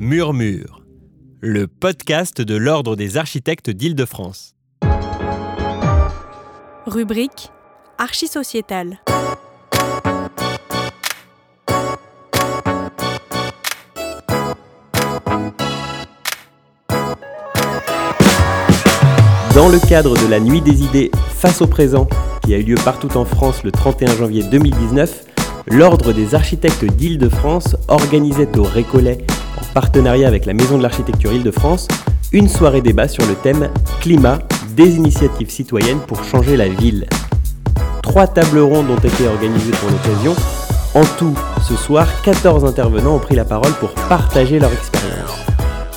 Murmure, le podcast de l'Ordre des architectes d'Île-de-France. Rubrique archisociétale. Dans le cadre de la Nuit des idées face au présent, qui a eu lieu partout en France le 31 janvier 2019, l'Ordre des architectes d'Île-de-France organisait au Récollet, en partenariat avec la Maison de l'Architecture Île-de-France, une soirée débat sur le thème « Climat, des initiatives citoyennes pour changer la ville ». 3 tables rondes ont été organisées pour l'occasion. En tout, ce soir, 14 intervenants ont pris la parole pour partager leur expérience.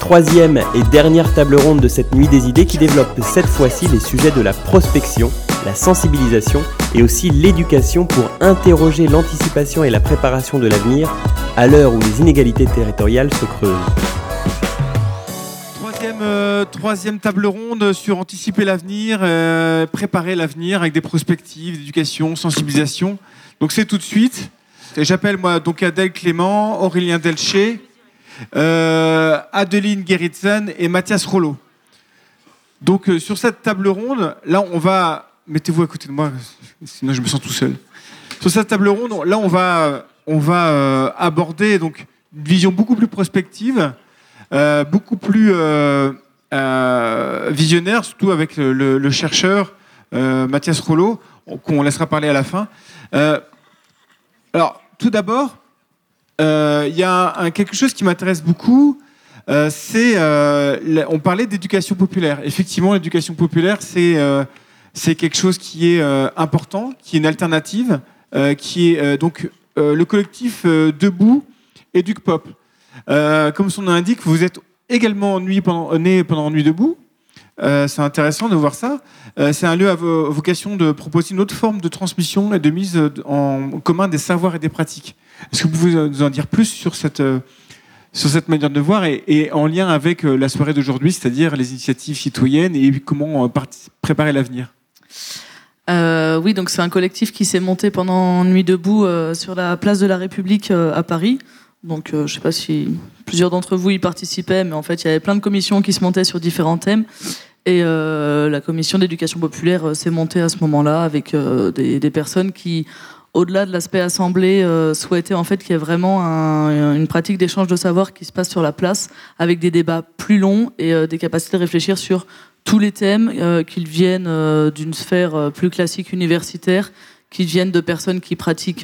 3e et dernière table ronde de cette Nuit des idées qui développe cette fois-ci les sujets de la prospection, la sensibilisation et aussi l'éducation pour interroger l'anticipation et la préparation de l'avenir à l'heure où les inégalités territoriales se creusent. Troisième table ronde sur anticiper l'avenir, préparer l'avenir avec des prospectives, d'éducation, sensibilisation. Donc c'est tout de suite. J'appelle moi donc Adèle Clément, Aurélien Delché, Adeline Gerritsen et Mathias Rollot. Donc sur cette table ronde, là on va... Mettez-vous à côté de moi, sinon je me sens tout seul. Sur cette table ronde, là on va aborder donc, une vision beaucoup plus prospective, beaucoup plus visionnaire, surtout avec le chercheur Mathias Rollot, qu'on laissera parler à la fin. Alors tout d'abord, il y a quelque chose qui m'intéresse beaucoup, on parlait d'éducation populaire. Effectivement, l'éducation populaire, c'est quelque chose qui est important, qui est une alternative, qui est donc le collectif Debout Éduc Pop. Comme son nom l'indique, vous êtes également né pendant Nuit Debout. C'est intéressant de voir ça. C'est un lieu à vocation de proposer une autre forme de transmission et de mise en commun des savoirs et des pratiques. Est-ce que vous pouvez nous en dire plus sur cette manière de voir et en lien avec la soirée d'aujourd'hui, c'est-à-dire les initiatives citoyennes et comment préparer l'avenir ? Oui, donc c'est un collectif qui s'est monté pendant Nuit Debout sur la place de la République à Paris. Donc je ne sais pas si plusieurs d'entre vous y participaient, mais en fait il y avait plein de commissions qui se montaient sur différents thèmes. Et la commission d'éducation populaire s'est montée à ce moment-là avec des personnes qui... Au-delà de l'aspect assemblée, souhaiter en fait qu'il y ait vraiment une pratique d'échange de savoir qui se passe sur la place, avec des débats plus longs et des capacités de réfléchir sur tous les thèmes, qu'ils viennent d'une sphère plus classique universitaire, qu'ils viennent de personnes qui pratiquent,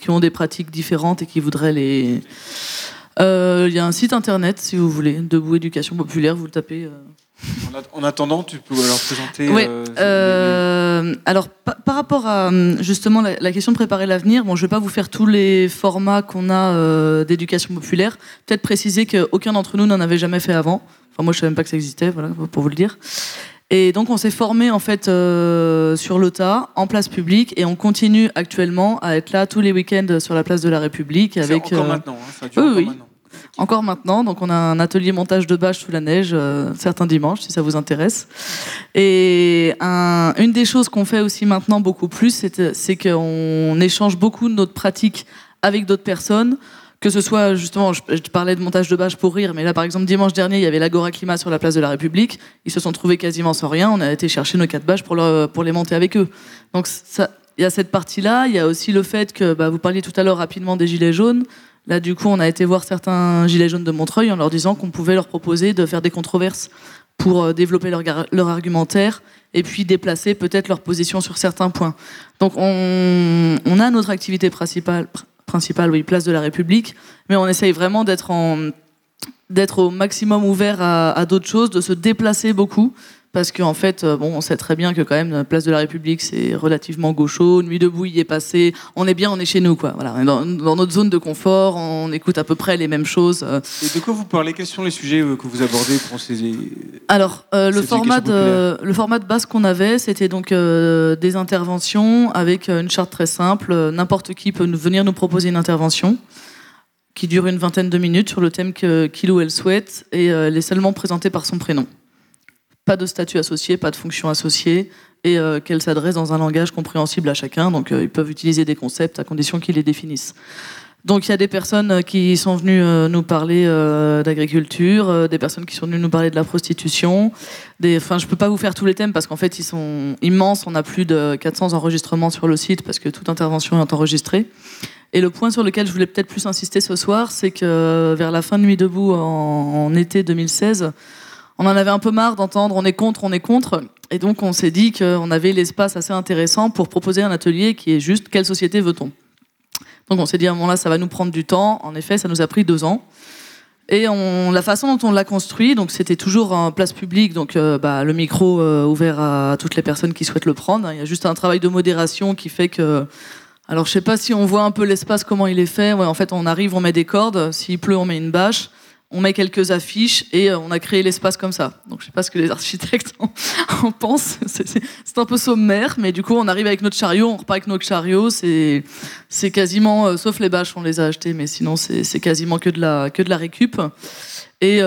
qui ont des pratiques différentes et qui voudraient les. Il y a un site internet si vous voulez, Debout Éducation Populaire, vous le tapez. En attendant, tu peux alors présenter... Oui. Alors, par rapport à justement la question de préparer l'avenir, bon, je ne vais pas vous faire tous les formats qu'on a d'éducation populaire. Peut-être préciser qu'aucun d'entre nous n'en avait jamais fait avant. Enfin, moi, je ne savais même pas que ça existait, voilà, pour vous le dire. Et donc, on s'est formé en fait sur le tas, en place publique, et on continue actuellement à être là tous les week-ends sur la place de la République. C'est encore maintenant, hein, ça dure encore maintenant. Encore maintenant, donc on a un atelier montage de bâches sous la neige, certains dimanches, si ça vous intéresse. Et une des choses qu'on fait aussi maintenant beaucoup plus, c'est qu'on échange beaucoup de notre pratique avec d'autres personnes, que ce soit justement, je parlais de montage de bâches pour rire, mais là par exemple dimanche dernier, il y avait l'Agora Climat sur la place de la République, ils se sont trouvés quasiment sans rien, on a été chercher nos 4 bâches pour les monter avec eux. Donc il y a cette partie-là, il y a aussi le fait que, vous parliez tout à l'heure rapidement des gilets jaunes. Là, du coup, on a été voir certains gilets jaunes de Montreuil en leur disant qu'on pouvait leur proposer de faire des controverses pour développer leur argumentaire et puis déplacer peut-être leur position sur certains points. Donc, on a notre activité principale, oui, place de la République, mais on essaye vraiment d'être au maximum ouvert à d'autres choses, de se déplacer beaucoup, parce qu'en fait, on sait très bien que quand même, la place de la République, c'est relativement gaucho, Nuit Debout y est passé, on est bien, on est chez nous, quoi. Voilà, on est dans notre zone de confort, on écoute à peu près les mêmes choses. Et de quoi vous parlez ? Quels sont les sujets que vous abordez pour ces... Alors, le format de base qu'on avait, c'était donc des interventions avec une charte très simple, n'importe qui peut venir nous proposer une intervention qui dure une vingtaine de minutes sur le thème qu'il ou elle souhaite, et elle est seulement présentée par son prénom. Pas de statut associé, pas de fonction associée, et qu'elle s'adresse dans un langage compréhensible à chacun. Donc, ils peuvent utiliser des concepts à condition qu'ils les définissent. Donc il y a des personnes qui sont venues nous parler d'agriculture, des personnes qui sont venues nous parler de la prostitution. Enfin, je peux pas vous faire tous les thèmes parce qu'en fait ils sont immenses. On a plus de 400 enregistrements sur le site parce que toute intervention est enregistrée. Et le point sur lequel je voulais peut-être plus insister ce soir, c'est que vers la fin de Nuit Debout en été 2016, on en avait un peu marre d'entendre on est contre. Et donc on s'est dit qu'on avait l'espace assez intéressant pour proposer un atelier qui est juste quelle société veut-on. Donc on s'est dit à un moment là, ça va nous prendre du temps. En effet, ça nous a pris 2 ans. Et la façon dont on l'a construit, donc c'était toujours en place publique, donc le micro ouvert à toutes les personnes qui souhaitent le prendre. Il y a juste un travail de modération qui fait que... Alors je sais pas si on voit un peu l'espace, comment il est fait. Ouais, en fait, on arrive, on met des cordes. S'il pleut, on met une bâche. On met quelques affiches et on a créé l'espace comme ça. Donc je sais pas ce que les architectes en pensent. C'est un peu sommaire, mais du coup on arrive avec notre chariot, on repart avec notre chariot. C'est quasiment, sauf les bâches, on les a achetées, mais sinon c'est quasiment que de la récup. Et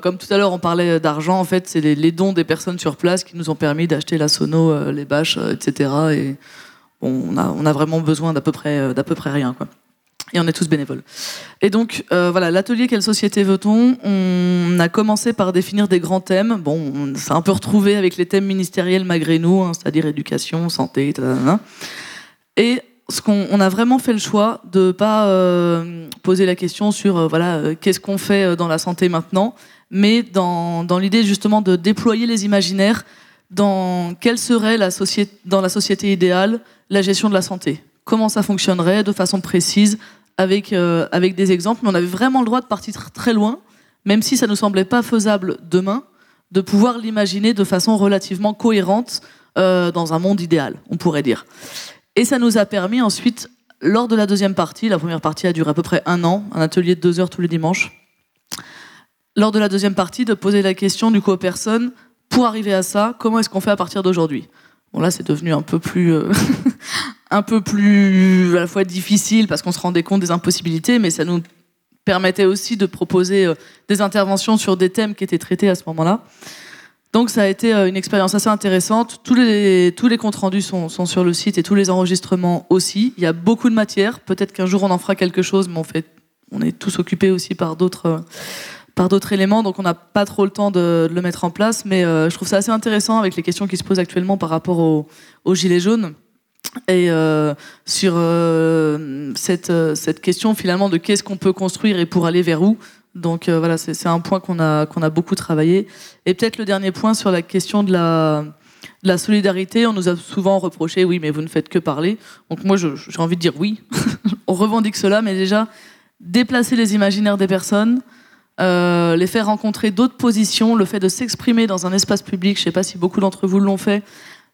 comme tout à l'heure on parlait d'argent, en fait c'est les dons des personnes sur place qui nous ont permis d'acheter la sono, les bâches, etc. Et bon, on a vraiment besoin d'à peu près rien, quoi. Et on est tous bénévoles. Et donc, l'atelier « Quelle société veut-on ?» On a commencé par définir des grands thèmes. Bon, on s'est un peu retrouvé avec les thèmes ministériels malgré nous, hein, c'est-à-dire éducation, santé, etc. Et on a vraiment fait le choix de ne pas poser la question sur qu'est-ce qu'on fait dans la santé maintenant, mais dans l'idée justement de déployer les imaginaires dans quelle serait dans la société idéale la gestion de la santé. Comment ça fonctionnerait de façon précise avec des exemples. Mais on avait vraiment le droit de partir très loin, même si ça ne nous semblait pas faisable demain, de pouvoir l'imaginer de façon relativement cohérente dans un monde idéal, on pourrait dire. Et ça nous a permis ensuite, lors de la deuxième partie, la première partie a duré à peu près 1 an, un atelier de 2 heures tous les dimanches, lors de la deuxième partie, de poser la question du coup aux personnes, pour arriver à ça, comment est-ce qu'on fait à partir d'aujourd'hui ? Bon, là, c'est devenu un peu plus... un peu plus à la fois difficile parce qu'on se rendait compte des impossibilités, mais ça nous permettait aussi de proposer des interventions sur des thèmes qui étaient traités à ce moment-là. Donc ça a été une expérience assez intéressante. Tous les comptes rendus sont sur le site et tous les enregistrements aussi. Il y a beaucoup de matière. Peut-être qu'un jour on en fera quelque chose, mais on est tous occupés aussi par d'autres éléments, donc on n'a pas trop le temps de le mettre en place. Mais je trouve ça assez intéressant avec les questions qui se posent actuellement par rapport aux gilets jaunes. Et sur cette question finalement de qu'est-ce qu'on peut construire et pour aller vers où. Donc c'est un point qu'on a beaucoup travaillé. Et peut-être le dernier point sur la question de la solidarité. On nous a souvent reproché, oui mais vous ne faites que parler. Donc moi j'ai envie de dire oui, on revendique cela, mais déjà déplacer les imaginaires des personnes, les faire rencontrer d'autres positions, le fait de s'exprimer dans un espace public, je ne sais pas si beaucoup d'entre vous l'ont fait,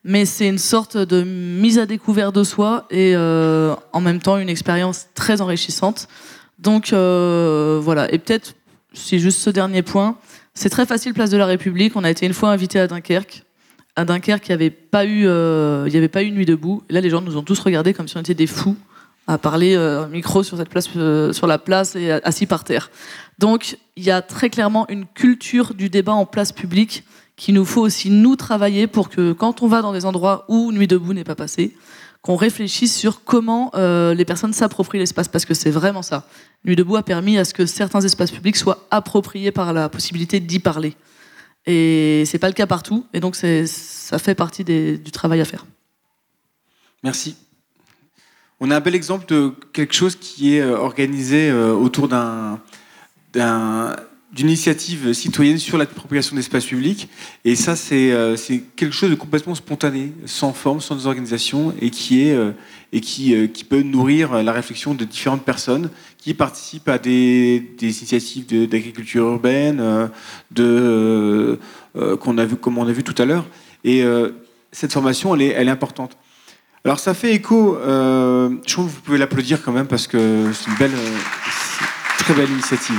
mais c'est une sorte de mise à découvert de soi et en même temps une expérience très enrichissante. Donc et peut-être, c'est juste ce dernier point, c'est très facile place de la République. On a été une fois invité à Dunkerque. À Dunkerque, il n'y avait pas eu Nuit Debout. Et là, les gens nous ont tous regardés comme si on était des fous à parler un micro sur la place et assis par terre. Donc, il y a très clairement une culture du débat en place publique qu'il nous faut aussi, nous, travailler pour que, quand on va dans des endroits où Nuit Debout n'est pas passée, qu'on réfléchisse sur comment les personnes s'approprient l'espace, parce que c'est vraiment ça. Nuit Debout a permis à ce que certains espaces publics soient appropriés par la possibilité d'y parler. Et c'est pas le cas partout, et donc ça fait partie du travail à faire. Merci. On a un bel exemple de quelque chose qui est organisé autour d'une initiative citoyenne sur l'appropriation d'espace public, et ça c'est quelque chose de complètement spontané, sans forme, sans organisation, et qui peut nourrir la réflexion de différentes personnes qui participent à des initiatives d'agriculture urbaine, comme on a vu tout à l'heure, et cette formation elle est importante. Alors ça fait écho, je trouve que vous pouvez l'applaudir quand même parce que c'est une très belle initiative.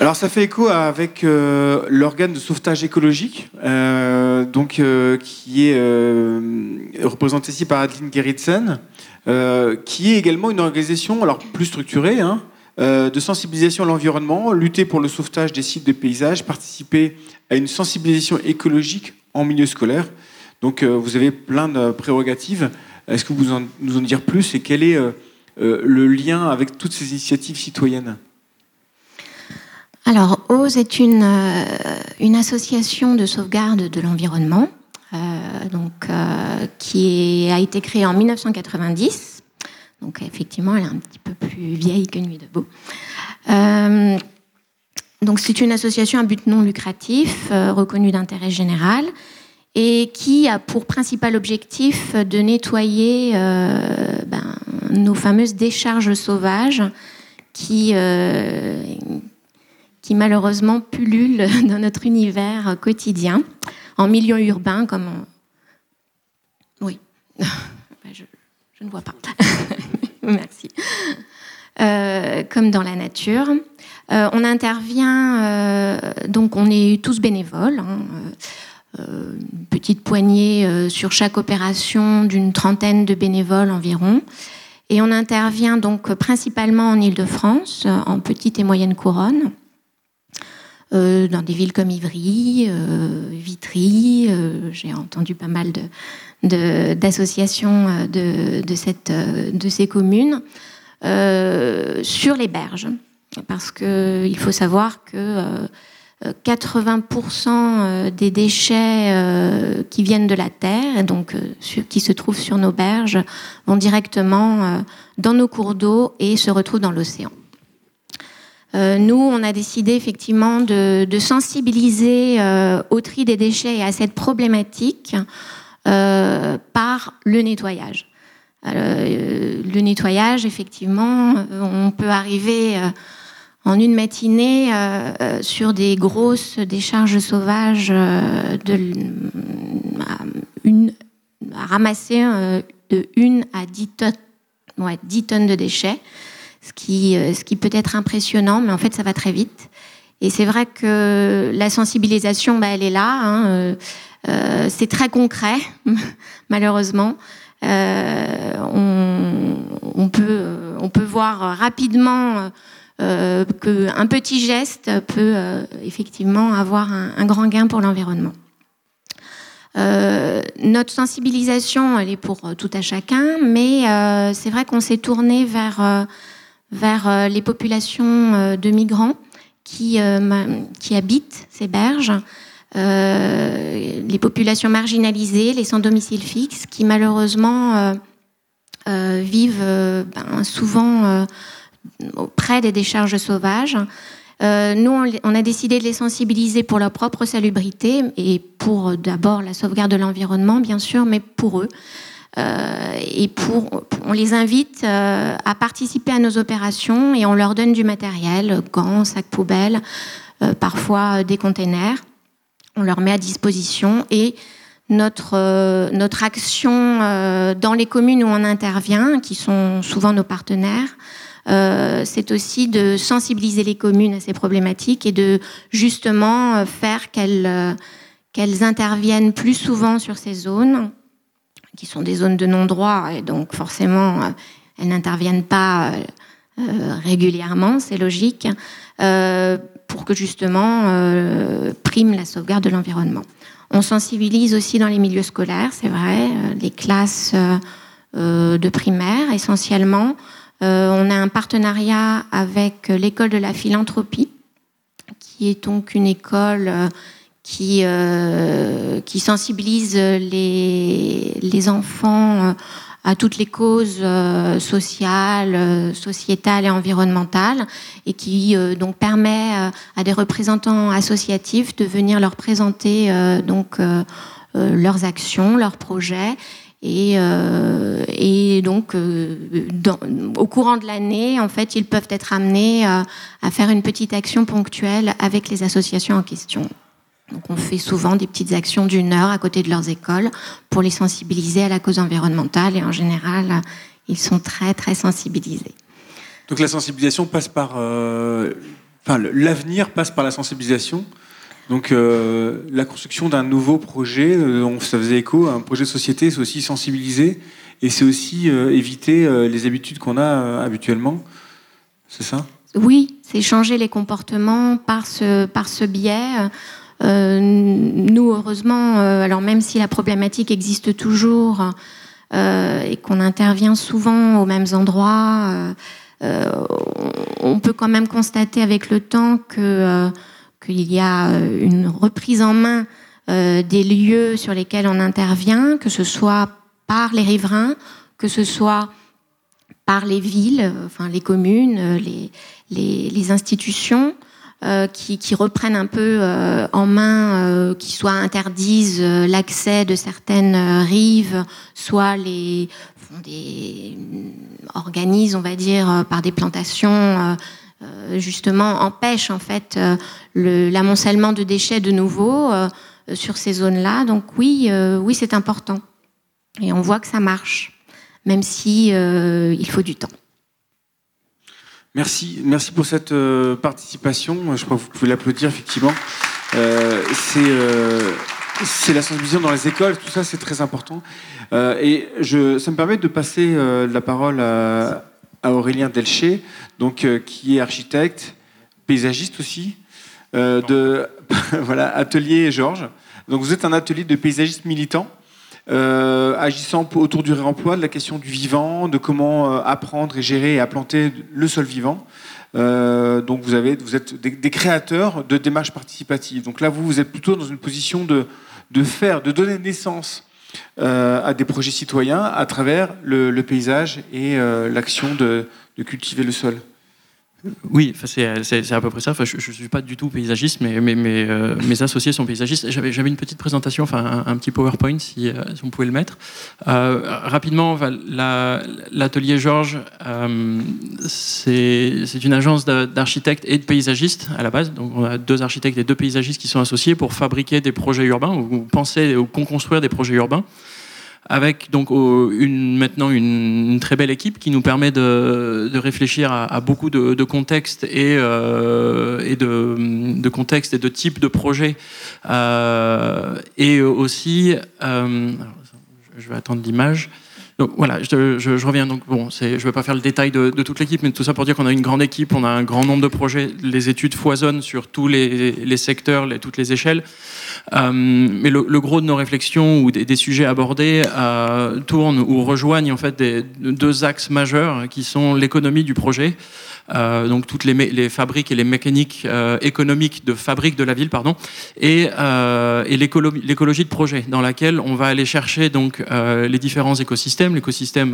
Alors ça fait écho avec l'organe de sauvetage écologique, qui est représenté ici par Adeline Gerritsen, qui est également une organisation plus structurée, hein, de sensibilisation à l'environnement, lutter pour le sauvetage des sites de paysage, participer à une sensibilisation écologique en milieu scolaire. Donc vous avez plein de prérogatives. Est-ce que vous pouvez nous en dire plus et quelle est le lien avec toutes ces initiatives citoyennes? Alors, OSE est une association de sauvegarde de l'environnement qui a été créée en 1990. Donc, effectivement, elle est un petit peu plus vieille que Nuit Debout. Donc, c'est une association à but non lucratif, reconnue d'intérêt général, et qui a pour principal objectif de nettoyer nos fameuses décharges sauvages qui malheureusement pullulent dans notre univers quotidien, en milieu urbain comme en... Oui, je ne vois pas. Merci. Comme dans la nature. On intervient, donc on est tous bénévoles, une petite poignée sur chaque opération d'une trentaine de bénévoles environ. Et on intervient donc principalement en Île-de-France, en petite et moyenne couronne, dans des villes comme Ivry, Vitry. J'ai entendu pas mal d'associations de ces communes, sur les berges. Parce qu'il faut savoir que 80% des déchets qui viennent de la terre, donc qui se trouvent sur nos berges, vont directement dans nos cours d'eau et se retrouvent dans l'océan. Nous, on a décidé effectivement de sensibiliser au tri des déchets et à cette problématique par le nettoyage. Alors, le nettoyage, effectivement, on peut arriver... en une matinée, sur des grosses décharges sauvages, à ramasser de 1 à 10 tonnes, 10 tonnes de déchets, ce qui peut être impressionnant, mais en fait, ça va très vite. Et c'est vrai que la sensibilisation, elle est là. C'est très concret, malheureusement. On peut voir rapidement... qu'un petit geste peut effectivement avoir un grand gain pour l'environnement. Notre sensibilisation, elle est pour tout à chacun, mais c'est vrai qu'on s'est tourné vers les populations de migrants qui habitent ces berges, les populations marginalisées, les sans domicile fixe, qui malheureusement vivent souvent... auprès des décharges sauvages. Nous, on a décidé de les sensibiliser pour leur propre salubrité et pour d'abord la sauvegarde de l'environnement, bien sûr, mais pour eux. On les invite à participer à nos opérations et on leur donne du matériel, gants, sacs poubelles, parfois des containers. On leur met à disposition et notre action dans les communes où on intervient, qui sont souvent nos partenaires, c'est aussi de sensibiliser les communes à ces problématiques et de justement faire qu'elles interviennent plus souvent sur ces zones, qui sont des zones de non-droit, et donc forcément, elles n'interviennent pas régulièrement, c'est logique, pour que justement prime la sauvegarde de l'environnement. On sensibilise aussi dans les milieux scolaires, c'est vrai, les classes de primaire essentiellement. On a un partenariat avec l'école de la philanthropie, qui est donc une école qui sensibilise les enfants à toutes les causes sociales, sociétales et environnementales, et qui donc permet à des représentants associatifs de venir leur présenter leurs actions, leurs projets. Et donc, au courant de l'année, en fait, ils peuvent être amenés à faire une petite action ponctuelle avec les associations en question. Donc, on fait souvent des petites actions d'1 heure à côté de leurs écoles pour les sensibiliser à la cause environnementale. Et en général, ils sont très, très sensibilisés. Donc, la sensibilisation passe par... l'avenir passe par la sensibilisation. Donc la construction d'un nouveau projet, ça faisait écho à un projet de société, c'est aussi sensibiliser et c'est aussi éviter les habitudes qu'on a habituellement, c'est ça ? Oui, c'est changer les comportements par ce biais. Nous, heureusement, alors même si la problématique existe toujours, et qu'on intervient souvent aux mêmes endroits, on peut quand même constater avec le temps que, qu'il y a une reprise en main des lieux sur lesquels on intervient, que ce soit par les riverains, que ce soit par les villes, enfin les communes, les institutions qui reprennent un peu en main, qui soit interdisent l'accès de certaines rives, soit les font des organisent, on va dire, par des plantations, justement empêchent en fait l'amoncellement de déchets de nouveau sur ces zones-là. Donc oui, c'est important. Et on voit que ça marche, même si il faut du temps. Merci pour cette participation. Je crois que vous pouvez l'applaudir, effectivement. C'est la sensibilisation dans les écoles, tout ça, c'est très important. Ça me permet de passer la parole à Aurélien Delcher, donc, qui est architecte, paysagiste aussi, de voilà, Atelier Georges. Donc vous êtes un atelier de paysagisme militant. Agissant autour du réemploi, de la question du vivant, de comment apprendre et gérer et implanter le sol vivant. Donc vous êtes des créateurs de démarches participatives. Donc là, vous êtes plutôt dans une position de donner naissance à des projets citoyens à travers le paysage et l'action de cultiver le sol. Oui, c'est à peu près ça. Enfin, je suis pas du tout paysagiste, mais mes associés sont paysagistes. J'avais une petite présentation, enfin un petit PowerPoint si on pouvait le mettre. Rapidement, l'atelier Georges, c'est une agence d'architectes et de paysagistes à la base. Donc on a 2 architectes et 2 paysagistes qui sont associés pour fabriquer des projets urbains ou penser ou construire des projets urbains. Avec donc maintenant une très belle équipe qui nous permet de réfléchir à beaucoup de contextes et de contextes et de types de projets et aussi je vais attendre l'image. Donc voilà, je reviens. Donc bon, je vais pas faire le détail de toute l'équipe, mais tout ça pour dire qu'on a une grande équipe, on a un grand nombre de projets, les études foisonnent sur tous les secteurs, toutes les échelles. Mais le gros de nos réflexions ou des sujets abordés tournent ou rejoignent en fait 2 axes majeurs qui sont l'économie du projet, donc toutes les fabriques et les mécaniques économiques de fabrique de la ville, et l'écologie de projet, dans laquelle on va aller chercher donc les différents écosystèmes.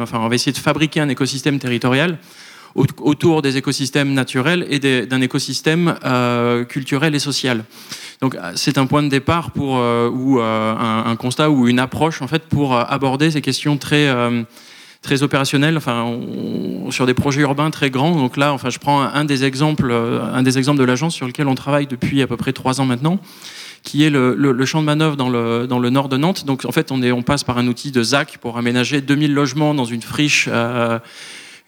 Enfin, on va essayer de fabriquer un écosystème territorial autour des écosystèmes naturels et d'un écosystème culturel et social. Donc, c'est un point de départ un constat ou une approche en fait pour aborder ces questions très opérationnelles, sur des projets urbains très grands. Donc là, enfin, je prends un des exemples de l'agence sur lequel on travaille depuis à peu près 3 ans maintenant, qui est le champ de manœuvre dans le nord de Nantes. Donc en fait, on passe par un outil de ZAC pour aménager 2000 logements dans une friche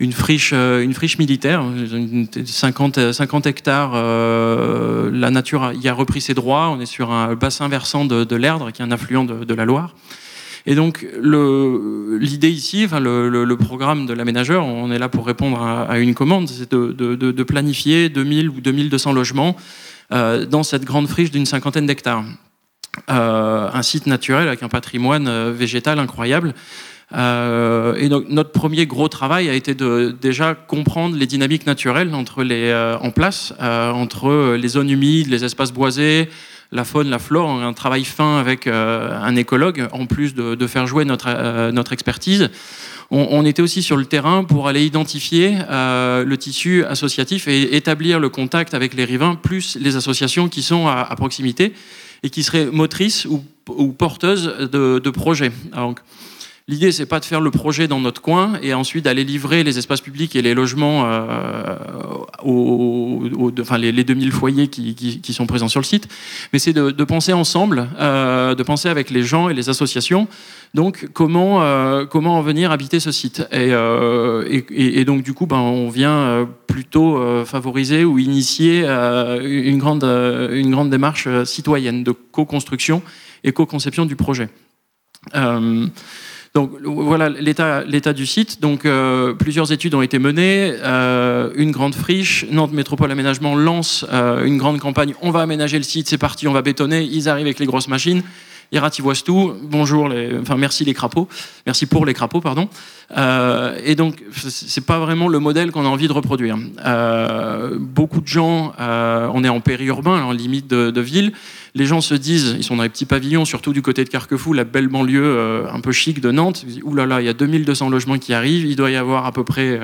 militaire, 50 hectares. La nature y a repris ses droits. On est sur un bassin versant de l'Erdre, qui est un affluent de la Loire. Et donc l'idée ici, enfin le programme de l'aménageur, on est là pour répondre à une commande, c'est de planifier 2000 ou 2200 logements dans cette grande friche d'une 50aine d'hectares. Un site naturel avec un patrimoine végétal incroyable. Et donc notre premier gros travail a été de déjà comprendre les dynamiques naturelles entre les zones humides, les espaces boisés, la faune, la flore, un travail fin avec un écologue, en plus de faire jouer notre expertise. On était aussi sur le terrain pour aller identifier le tissu associatif et établir le contact avec les riverains, plus les associations qui sont à proximité et qui seraient motrices ou porteuses de projets. Donc, l'idée, c'est pas de faire le projet dans notre coin et ensuite d'aller livrer les espaces publics et les logements, les 2000 foyers qui sont présents sur le site, mais c'est de penser ensemble, de penser avec les gens et les associations. Donc comment en venir habiter ce site et donc du coup, on vient plutôt favoriser ou initier une grande démarche citoyenne de co-construction et co-conception du projet. Donc voilà l'état du site. Donc plusieurs études ont été menées, une grande friche. Nantes Métropole Aménagement lance une grande campagne. On va aménager le site, c'est parti, on va bétonner. Ils arrivent avec les grosses machines. Irativoistou, bonjour, merci les crapauds, merci pour les crapauds, pardon. Et donc, c'est pas vraiment le modèle qu'on a envie de reproduire. Beaucoup de gens, on est en périurbain, en limite de ville, les gens se disent, ils sont dans les petits pavillons, surtout du côté de Carquefou, la belle banlieue un peu chic de Nantes, ouh là là, il y a 2200 logements qui arrivent, il doit y avoir à peu près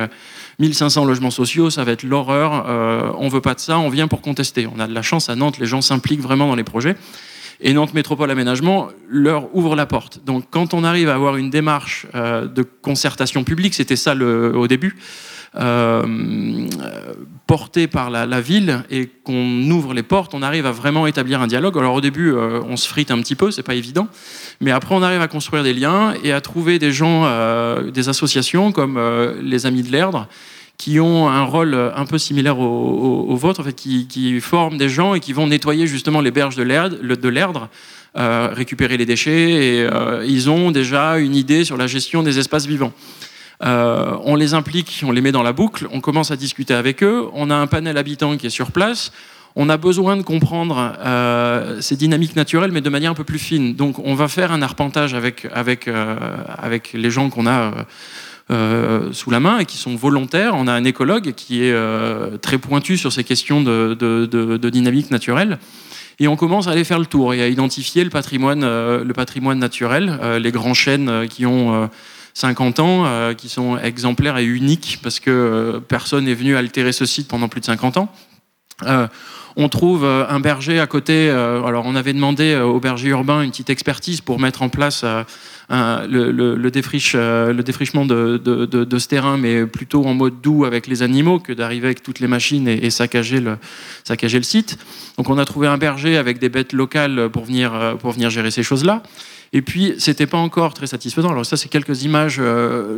1500 logements sociaux, ça va être l'horreur, on veut pas de ça, on vient pour contester. On a de la chance à Nantes, les gens s'impliquent vraiment dans les projets. Et Nantes Métropole Aménagement leur ouvre la porte. Donc quand on arrive à avoir une démarche de concertation publique, c'était ça au début, portée par la ville, et qu'on ouvre les portes, on arrive à vraiment établir un dialogue. Alors au début, on se frite un petit peu, c'est pas évident, mais après on arrive à construire des liens et à trouver des gens, des associations comme les Amis de l'Erdre, qui ont un rôle un peu similaire au vôtre, en fait, qui forment des gens et qui vont nettoyer justement les berges de l'Erdre, récupérer les déchets, et ils ont déjà une idée sur la gestion des espaces vivants. On les implique, on les met dans la boucle, on commence à discuter avec eux, on a un panel habitant qui est sur place, on a besoin de comprendre ces dynamiques naturelles, mais de manière un peu plus fine. Donc on va faire un arpentage avec les gens qu'on a... sous la main et qui sont volontaires. On a un écologue qui est très pointu sur ces questions de dynamique naturelle, et on commence à aller faire le tour et à identifier le patrimoine naturel, les grands chênes qui ont 50 ans, qui sont exemplaires et uniques parce que personne n'est venu altérer ce site pendant plus de 50 ans. On trouve un berger à côté. Alors on avait demandé au berger urbain une petite expertise pour mettre en place le défrichement de ce terrain, mais plutôt en mode doux avec les animaux que d'arriver avec toutes les machines et saccager le site. Donc on a trouvé un berger avec des bêtes locales pour venir gérer ces choses-là. Et puis, c'était pas encore très satisfaisant. Alors ça, c'est quelques images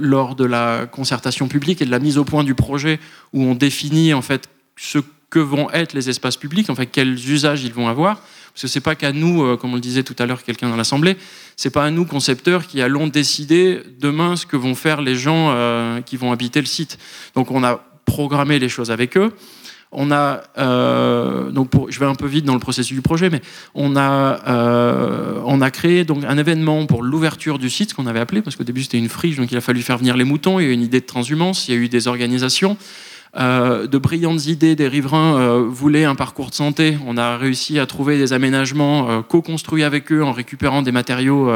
lors de la concertation publique et de la mise au point du projet, où on définit en fait ce que vont être les espaces publics, en fait, quels usages ils vont avoir. Parce que c'est pas qu'à nous, comme on le disait tout à l'heure, quelqu'un dans l'Assemblée, c'est pas à nous, concepteurs, qui allons décider demain ce que vont faire les gens qui vont habiter le site. Donc on a programmé les choses avec eux. On a, je vais un peu vite dans le processus du projet, mais on a créé donc un événement pour l'ouverture du site, ce qu'on avait appelé, parce qu'au début c'était une friche, donc il a fallu faire venir les moutons, il y a eu une idée de transhumance, il y a eu des organisations. De brillantes idées des riverains voulaient un parcours de santé. On a réussi à trouver des aménagements co-construits avec eux en récupérant des matériaux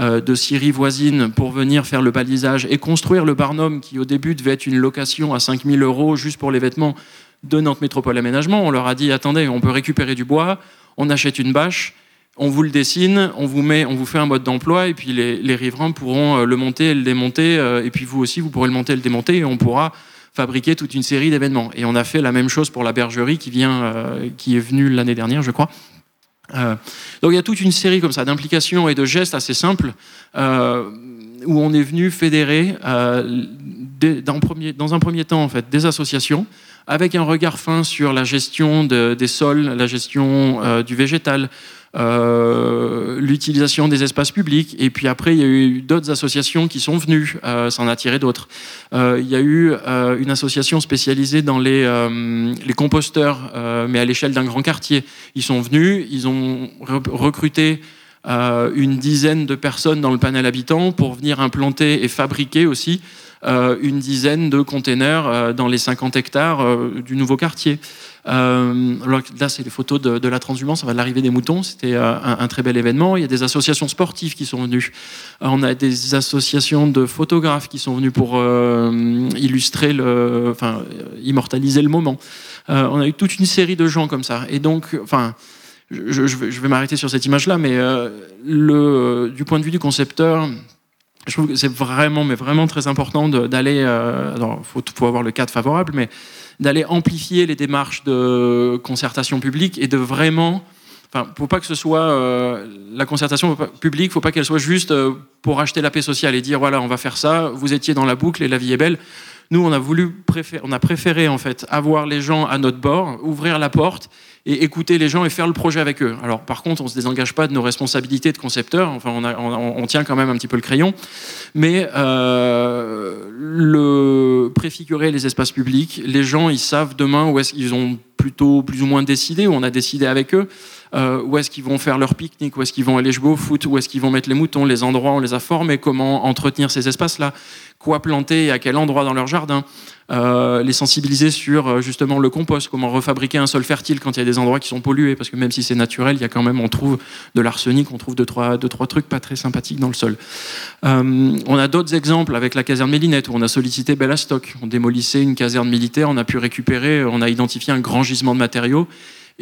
de scieries voisines pour venir faire le balisage et construire le barnum qui au début devait être une location à 5 000 € juste pour les vêtements de Nantes Métropole Aménagement. On leur a dit, attendez, on peut récupérer du bois, on achète une bâche, on vous le dessine, on vous fait un mode d'emploi, et puis les riverains pourront le monter et le démonter, et puis vous aussi vous pourrez le monter et le démonter, et on pourra fabriquer toute une série d'événements. Et on a fait la même chose pour la bergerie qui est venue l'année dernière, je crois. Donc il y a toute une série comme ça d'implications et de gestes assez simples où on est venu fédérer dans un premier temps en fait, des associations avec un regard fin sur la gestion des sols, la gestion du végétal, l'utilisation des espaces publics, et puis après il y a eu d'autres associations qui sont venues s'en attirer d'autres. Il y a eu une association spécialisée dans les composteurs, mais à l'échelle d'un grand quartier. Ils sont venus, ils ont recruté une dizaine de personnes dans le panel habitant pour venir implanter et fabriquer aussi une dizaine de containers dans les 50 hectares du nouveau quartier. Là, c'est les photos de la transhumance, de l'arrivée des moutons. C'était un très bel événement. Il y a des associations sportives qui sont venues. On a des associations de photographes qui sont venues pour immortaliser le moment. On a eu toute une série de gens comme ça. Et donc, je vais m'arrêter sur cette image-là, mais du point de vue du concepteur, je trouve que c'est vraiment, mais vraiment très important d'aller. Alors, faut avoir le cadre favorable, mais d'aller amplifier les démarches de concertation publique et de vraiment... faut pas que ce soit... la concertation publique, faut pas qu'elle soit juste pour acheter la paix sociale et dire, voilà, on va faire ça, vous étiez dans la boucle et la vie est belle. Nous, on a préféré en fait, avoir les gens à notre bord, ouvrir la porte et écouter les gens et faire le projet avec eux. Alors, par contre, on ne se désengage pas de nos responsabilités de concepteurs, on tient quand même un petit peu le crayon, mais préfigurer les espaces publics, les gens, ils savent demain où est-ce qu'ils ont plutôt plus ou moins décidé, où on a décidé avec eux. où est-ce qu'ils vont faire leur pique-nique, où est-ce qu'ils vont aller jouer au foot, où est-ce qu'ils vont mettre les moutons, les endroits, on les a formés, comment entretenir ces espaces-là, quoi planter et à quel endroit dans leur jardin, les sensibiliser sur justement le compost, comment refabriquer un sol fertile quand il y a des endroits qui sont pollués, parce que même si c'est naturel, il y a quand même, on trouve de l'arsenic, on trouve deux, trois trucs pas très sympathiques dans le sol. On a d'autres exemples avec la caserne Mélinette, où on a sollicité Bellastock, on démolissait une caserne militaire, on a pu récupérer, on a identifié un grand gisement de matériaux,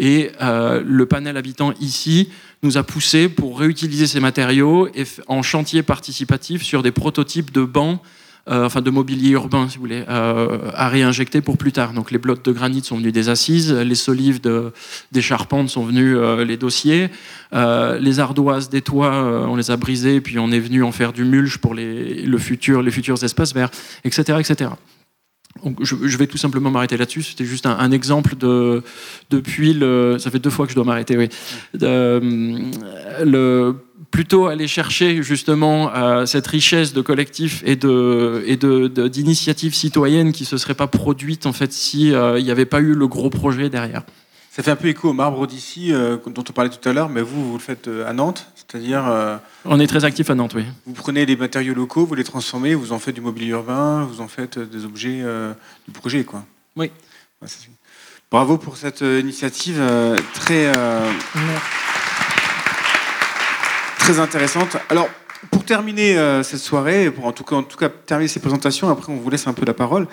et le panel habitant ici nous a poussé pour réutiliser ces matériaux et en chantier participatif sur des prototypes de bancs, enfin de mobilier urbain si vous voulez, à réinjecter pour plus tard. Donc les blocs de granit sont venus des assises, les solives des charpentes sont venus les dossiers, les ardoises des toits on les a brisées et puis on est venu en faire du mulch pour les futurs espaces verts, etc. etc. Donc, je vais tout simplement m'arrêter là-dessus. C'était juste un exemple depuis le... Ça fait deux fois que je dois m'arrêter, oui. Plutôt aller chercher justement cette richesse de collectifs et d'initiatives citoyennes qui ne se seraient pas produites en fait, s'il n'y avait pas eu le gros projet derrière. Ça fait un peu écho au marbre d'ici dont on parlait tout à l'heure, mais vous le faites à Nantes, c'est-à-dire... on est très actifs à Nantes, oui. Vous prenez les matériaux locaux, vous les transformez, vous en faites du mobilier urbain, vous en faites des objets du projet, quoi. Oui. Ouais, bravo pour cette initiative très, très intéressante. Alors, pour terminer cette soirée, pour en tout cas terminer ces présentations, après on vous laisse un peu la parole...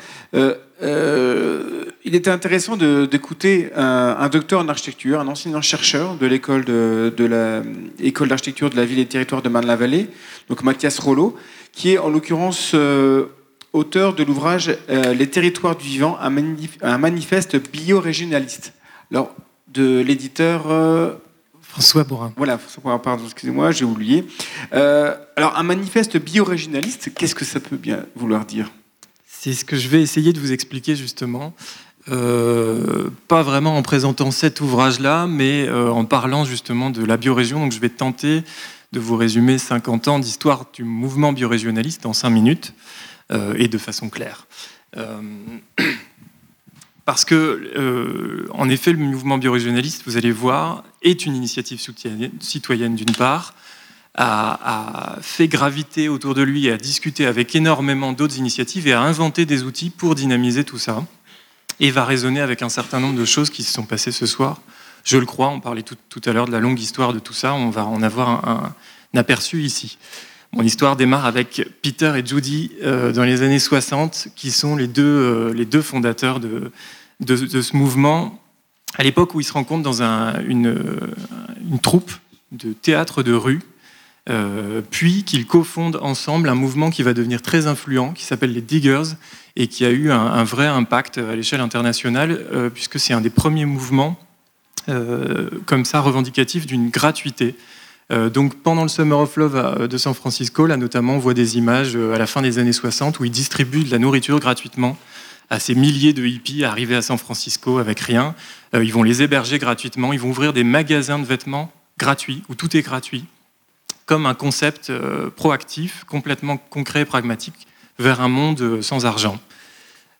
il était intéressant d'écouter un docteur en architecture, un enseignant-chercheur de l'école école d'architecture de la ville et des territoires de Marne-la-Vallée, donc Mathias Rollot, qui est en l'occurrence auteur de l'ouvrage Les Territoires du Vivant, un manifeste biorégionaliste. Alors, de l'éditeur... François Bourin. Voilà, François Bourin, pardon, excusez-moi, j'ai oublié. Alors, un manifeste biorégionaliste, qu'est-ce que ça peut bien vouloir dire ? C'est ce que je vais essayer de vous expliquer justement, pas vraiment en présentant cet ouvrage-là, mais en parlant justement de la biorégion. Donc je vais tenter de vous résumer 50 ans d'histoire du mouvement biorégionaliste en 5 minutes, et de façon claire. Parce que, en effet, le mouvement biorégionaliste, vous allez voir, est une initiative citoyenne d'une part, a fait graviter autour de lui et a discuté avec énormément d'autres initiatives et a inventé des outils pour dynamiser tout ça et va résonner avec un certain nombre de choses qui se sont passées ce soir. Je le crois, on parlait tout à l'heure de la longue histoire de tout ça, on va en avoir un aperçu ici. Mon histoire démarre avec Peter et Judy dans les années 60 qui sont les deux fondateurs de ce mouvement à l'époque où ils se rencontrent dans une troupe de théâtre de rue. Puis qu'ils cofondent ensemble un mouvement qui va devenir très influent, qui s'appelle les Diggers, et qui a eu un vrai impact à l'échelle internationale, puisque c'est un des premiers mouvements comme ça, revendicatif d'une gratuité. Donc pendant le Summer of Love de San Francisco, là notamment, on voit des images à la fin des années 60 où ils distribuent de la nourriture gratuitement à ces milliers de hippies arrivés à San Francisco avec rien. Ils vont les héberger gratuitement, ils vont ouvrir des magasins de vêtements gratuits, où tout est gratuit, comme un concept proactif, complètement concret et pragmatique, vers un monde sans argent.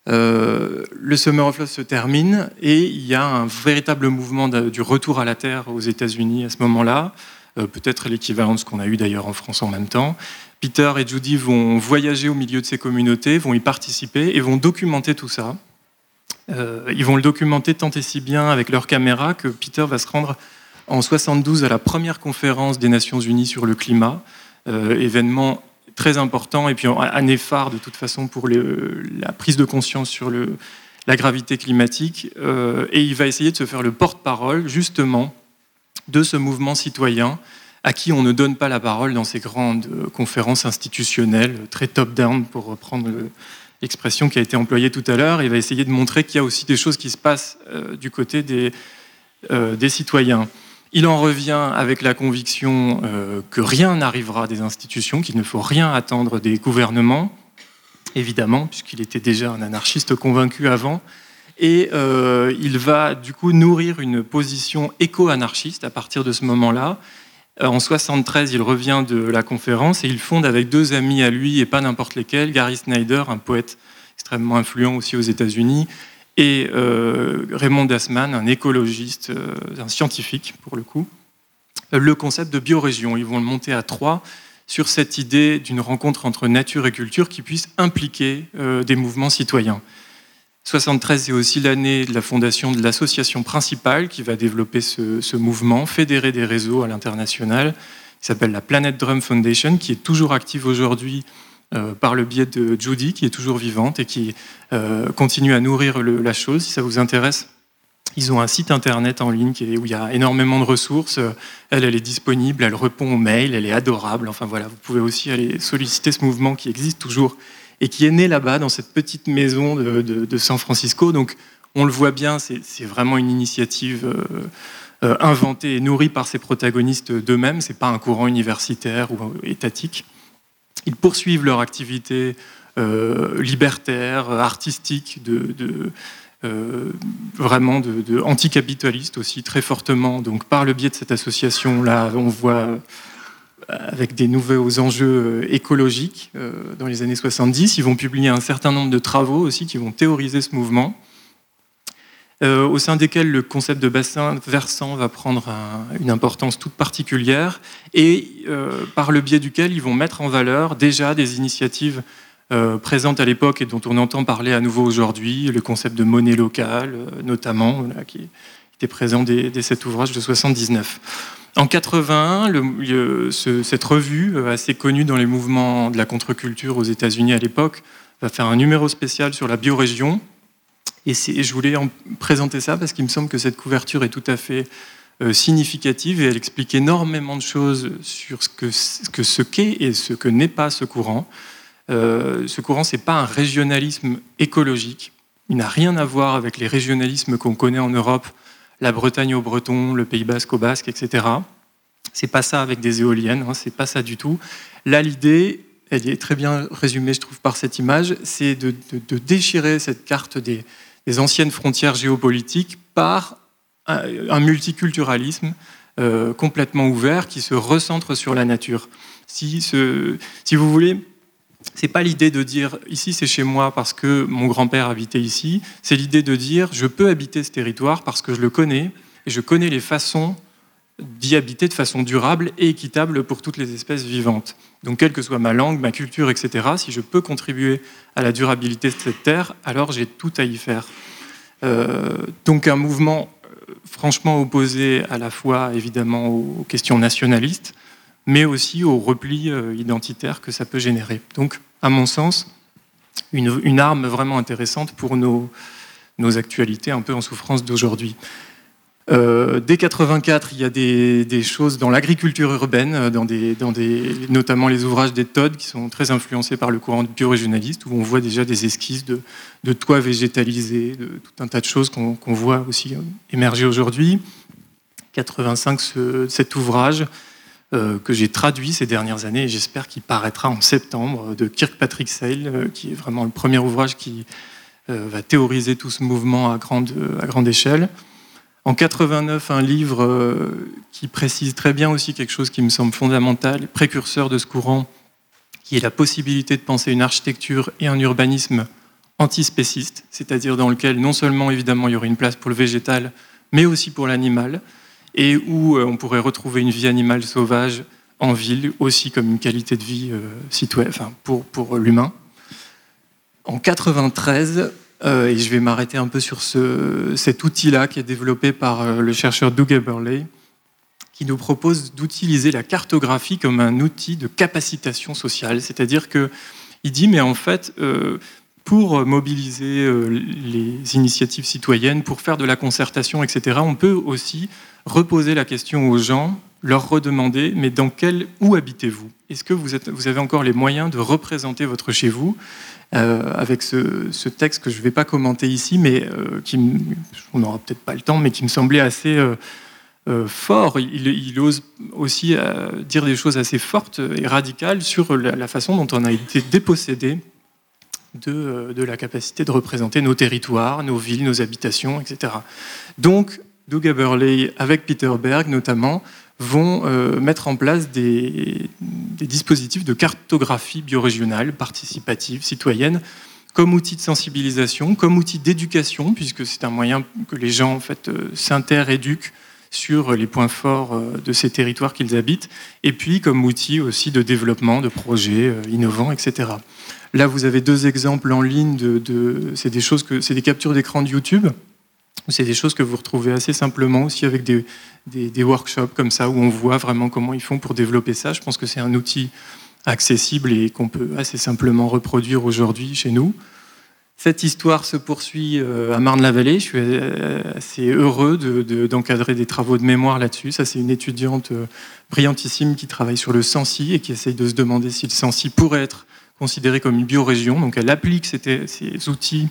Le Summer of Love se termine et il y a un véritable mouvement du retour à la Terre aux États-Unis à ce moment-là, peut-être l'équivalent de ce qu'on a eu d'ailleurs en France en même temps. Peter et Judy vont voyager au milieu de ces communautés, vont y participer et vont documenter tout ça. Ils vont le documenter tant et si bien avec leur caméra que Peter va se rendre en 1972, à la première conférence des Nations Unies sur le climat, événement très important et puis année phare de toute façon pour la prise de conscience sur la gravité climatique. Et il va essayer de se faire le porte-parole justement de ce mouvement citoyen à qui on ne donne pas la parole dans ces grandes conférences institutionnelles, très top-down pour reprendre l'expression qui a été employée tout à l'heure. Il va essayer de montrer qu'il y a aussi des choses qui se passent du côté des citoyens. Il en revient avec la conviction que rien n'arrivera des institutions, qu'il ne faut rien attendre des gouvernements, évidemment, puisqu'il était déjà un anarchiste convaincu avant. Et il va du coup nourrir une position éco-anarchiste à partir de ce moment-là. En 1973, il revient de la conférence et il fonde avec deux amis à lui, et pas n'importe lesquels, Gary Snyder, un poète extrêmement influent aussi aux États-Unis, et Raymond Dasman, un écologiste, un scientifique pour le coup, le concept de biorégion. Ils vont le monter à trois sur cette idée d'une rencontre entre nature et culture qui puisse impliquer des mouvements citoyens. 73, c'est aussi l'année de la fondation de l'association principale qui va développer ce mouvement, fédérer des réseaux à l'international, qui s'appelle la Planet Drum Foundation, qui est toujours active aujourd'hui par le biais de Judy, qui est toujours vivante et qui continue à nourrir la chose. Si ça vous intéresse, ils ont un site internet en ligne où il y a énormément de ressources. Elle est disponible, elle répond aux mails, elle est adorable. Enfin voilà, vous pouvez aussi aller solliciter ce mouvement qui existe toujours et qui est né là-bas, dans cette petite maison de San Francisco. Donc, on le voit bien, c'est vraiment une initiative inventée et nourrie par ses protagonistes d'eux-mêmes. Ce n'est pas un courant universitaire ou étatique. Ils poursuivent leur activité libertaire, artistique, vraiment anticapitaliste aussi, très fortement. Donc, par le biais de cette association-là, on voit... avec des nouveaux enjeux écologiques dans les années 70. Ils vont publier un certain nombre de travaux aussi qui vont théoriser ce mouvement, au sein desquels le concept de bassin versant va prendre une importance toute particulière et par le biais duquel ils vont mettre en valeur déjà des initiatives présentes à l'époque et dont on entend parler à nouveau aujourd'hui, le concept de monnaie locale notamment, voilà, qui était présent dès cet ouvrage de 79. En 81, cette revue, assez connue dans les mouvements de la contre-culture aux États-Unis à l'époque, va faire un numéro spécial sur la biorégion. Et je voulais en présenter ça parce qu'il me semble que cette couverture est tout à fait significative et elle explique énormément de choses sur ce qu'est et ce que n'est pas ce courant. Ce courant, ce n'est pas un régionalisme écologique. Il n'a rien à voir avec les régionalismes qu'on connaît en Europe, la Bretagne aux Bretons, le Pays Basque aux Basques, etc. C'est pas ça avec des éoliennes, hein, c'est pas ça du tout. Là, l'idée, elle est très bien résumée, je trouve, par cette image, c'est de déchirer cette carte des anciennes frontières géopolitiques par un multiculturalisme complètement ouvert qui se recentre sur la nature. Si vous voulez... C'est pas l'idée de dire « ici, c'est chez moi parce que mon grand-père habitait ici », c'est l'idée de dire « je peux habiter ce territoire parce que je le connais et je connais les façons d'y habiter de façon durable et équitable pour toutes les espèces vivantes. Donc, quelle que soit ma langue, ma culture, etc., si je peux contribuer à la durabilité de cette terre, alors j'ai tout à y faire. » Donc, un mouvement franchement opposé à la fois, évidemment, aux questions nationalistes, mais aussi au repli identitaire que ça peut générer. Donc, à mon sens, une arme vraiment intéressante pour nos actualités un peu en souffrance d'aujourd'hui. Dès 1984, il y a des choses dans l'agriculture urbaine, notamment les ouvrages des Todd, qui sont très influencés par le courant biorégionaliste, où on voit déjà des esquisses de toits végétalisés, de tout un tas de choses qu'on voit aussi émerger aujourd'hui. 1985, cet ouvrage... que j'ai traduit ces dernières années et j'espère qu'il paraîtra en septembre, de Kirkpatrick Sale, qui est vraiment le premier ouvrage qui va théoriser tout ce mouvement à grande échelle. En 89, un livre qui précise très bien aussi quelque chose qui me semble fondamental, précurseur de ce courant, qui est la possibilité de penser une architecture et un urbanisme antispéciste, c'est-à-dire dans lequel non seulement évidemment il y aurait une place pour le végétal, mais aussi pour l'animal, et où on pourrait retrouver une vie animale sauvage en ville, aussi comme une qualité de vie citoyenne, enfin, pour l'humain. En 1993, et je vais m'arrêter un peu sur cet outil-là qui est développé par le chercheur Doug Aberley, qui nous propose d'utiliser la cartographie comme un outil de capacitation sociale. C'est-à-dire qu'il dit, mais en fait, pour mobiliser les initiatives citoyennes, pour faire de la concertation, etc., on peut aussi reposer la question aux gens, leur redemander « mais dans où habitez-vous ? Est-ce que vous avez encore les moyens de représenter votre chez-vous » avec ce texte que je ne vais pas commenter ici, mais on n'aura peut-être pas le temps, mais qui me semblait assez fort. Il ose aussi dire des choses assez fortes et radicales sur la façon dont on a été dépossédé de la capacité de représenter nos territoires, nos villes, nos habitations, etc. Donc, Doug Aberley, avec Peter Berg notamment, vont mettre en place des dispositifs de cartographie biorégionale, participative, citoyenne, comme outil de sensibilisation, comme outil d'éducation, puisque c'est un moyen que les gens en fait, s'inter-éduquent sur les points forts de ces territoires qu'ils habitent, et puis comme outil aussi de développement, de projets innovants, etc. Là, vous avez deux exemples en ligne, c'est des captures d'écran de YouTube, c'est des choses que vous retrouvez assez simplement aussi avec des workshops comme ça, où on voit vraiment comment ils font pour développer ça. Je pense que c'est un outil accessible et qu'on peut assez simplement reproduire aujourd'hui chez nous. Cette histoire se poursuit à Marne-la-Vallée. Je suis assez heureux d'encadrer des travaux de mémoire là-dessus. Ça, c'est une étudiante brillantissime qui travaille sur le Sancy et qui essaye de se demander si le Sancy pourrait être considéré comme une biorégion. Donc, elle applique ces outils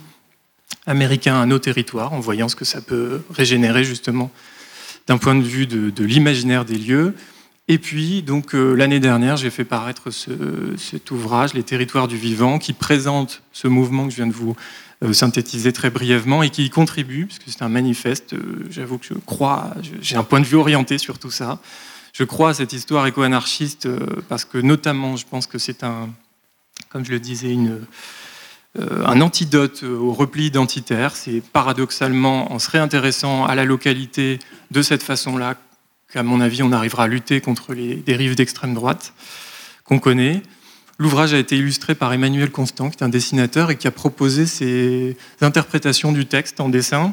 américains à nos territoires en voyant ce que ça peut régénérer, justement, d'un point de vue de l'imaginaire des lieux. Et puis, donc, l'année dernière, j'ai fait paraître cet ouvrage, Les Territoires du Vivant, qui présente ce mouvement que je viens de vous synthétiser très brièvement et qui y contribue, puisque c'est un manifeste. J'avoue que j'ai un point de vue orienté sur tout ça. Je crois à cette histoire éco-anarchiste parce que, notamment, je pense que c'est comme je le disais, un antidote au repli identitaire. C'est paradoxalement, en se réintéressant à la localité de cette façon-là, à mon avis, on arrivera à lutter contre les dérives d'extrême droite qu'on connaît. L'ouvrage a été illustré par Emmanuel Constant, qui est un dessinateur et qui a proposé ses interprétations du texte en dessin.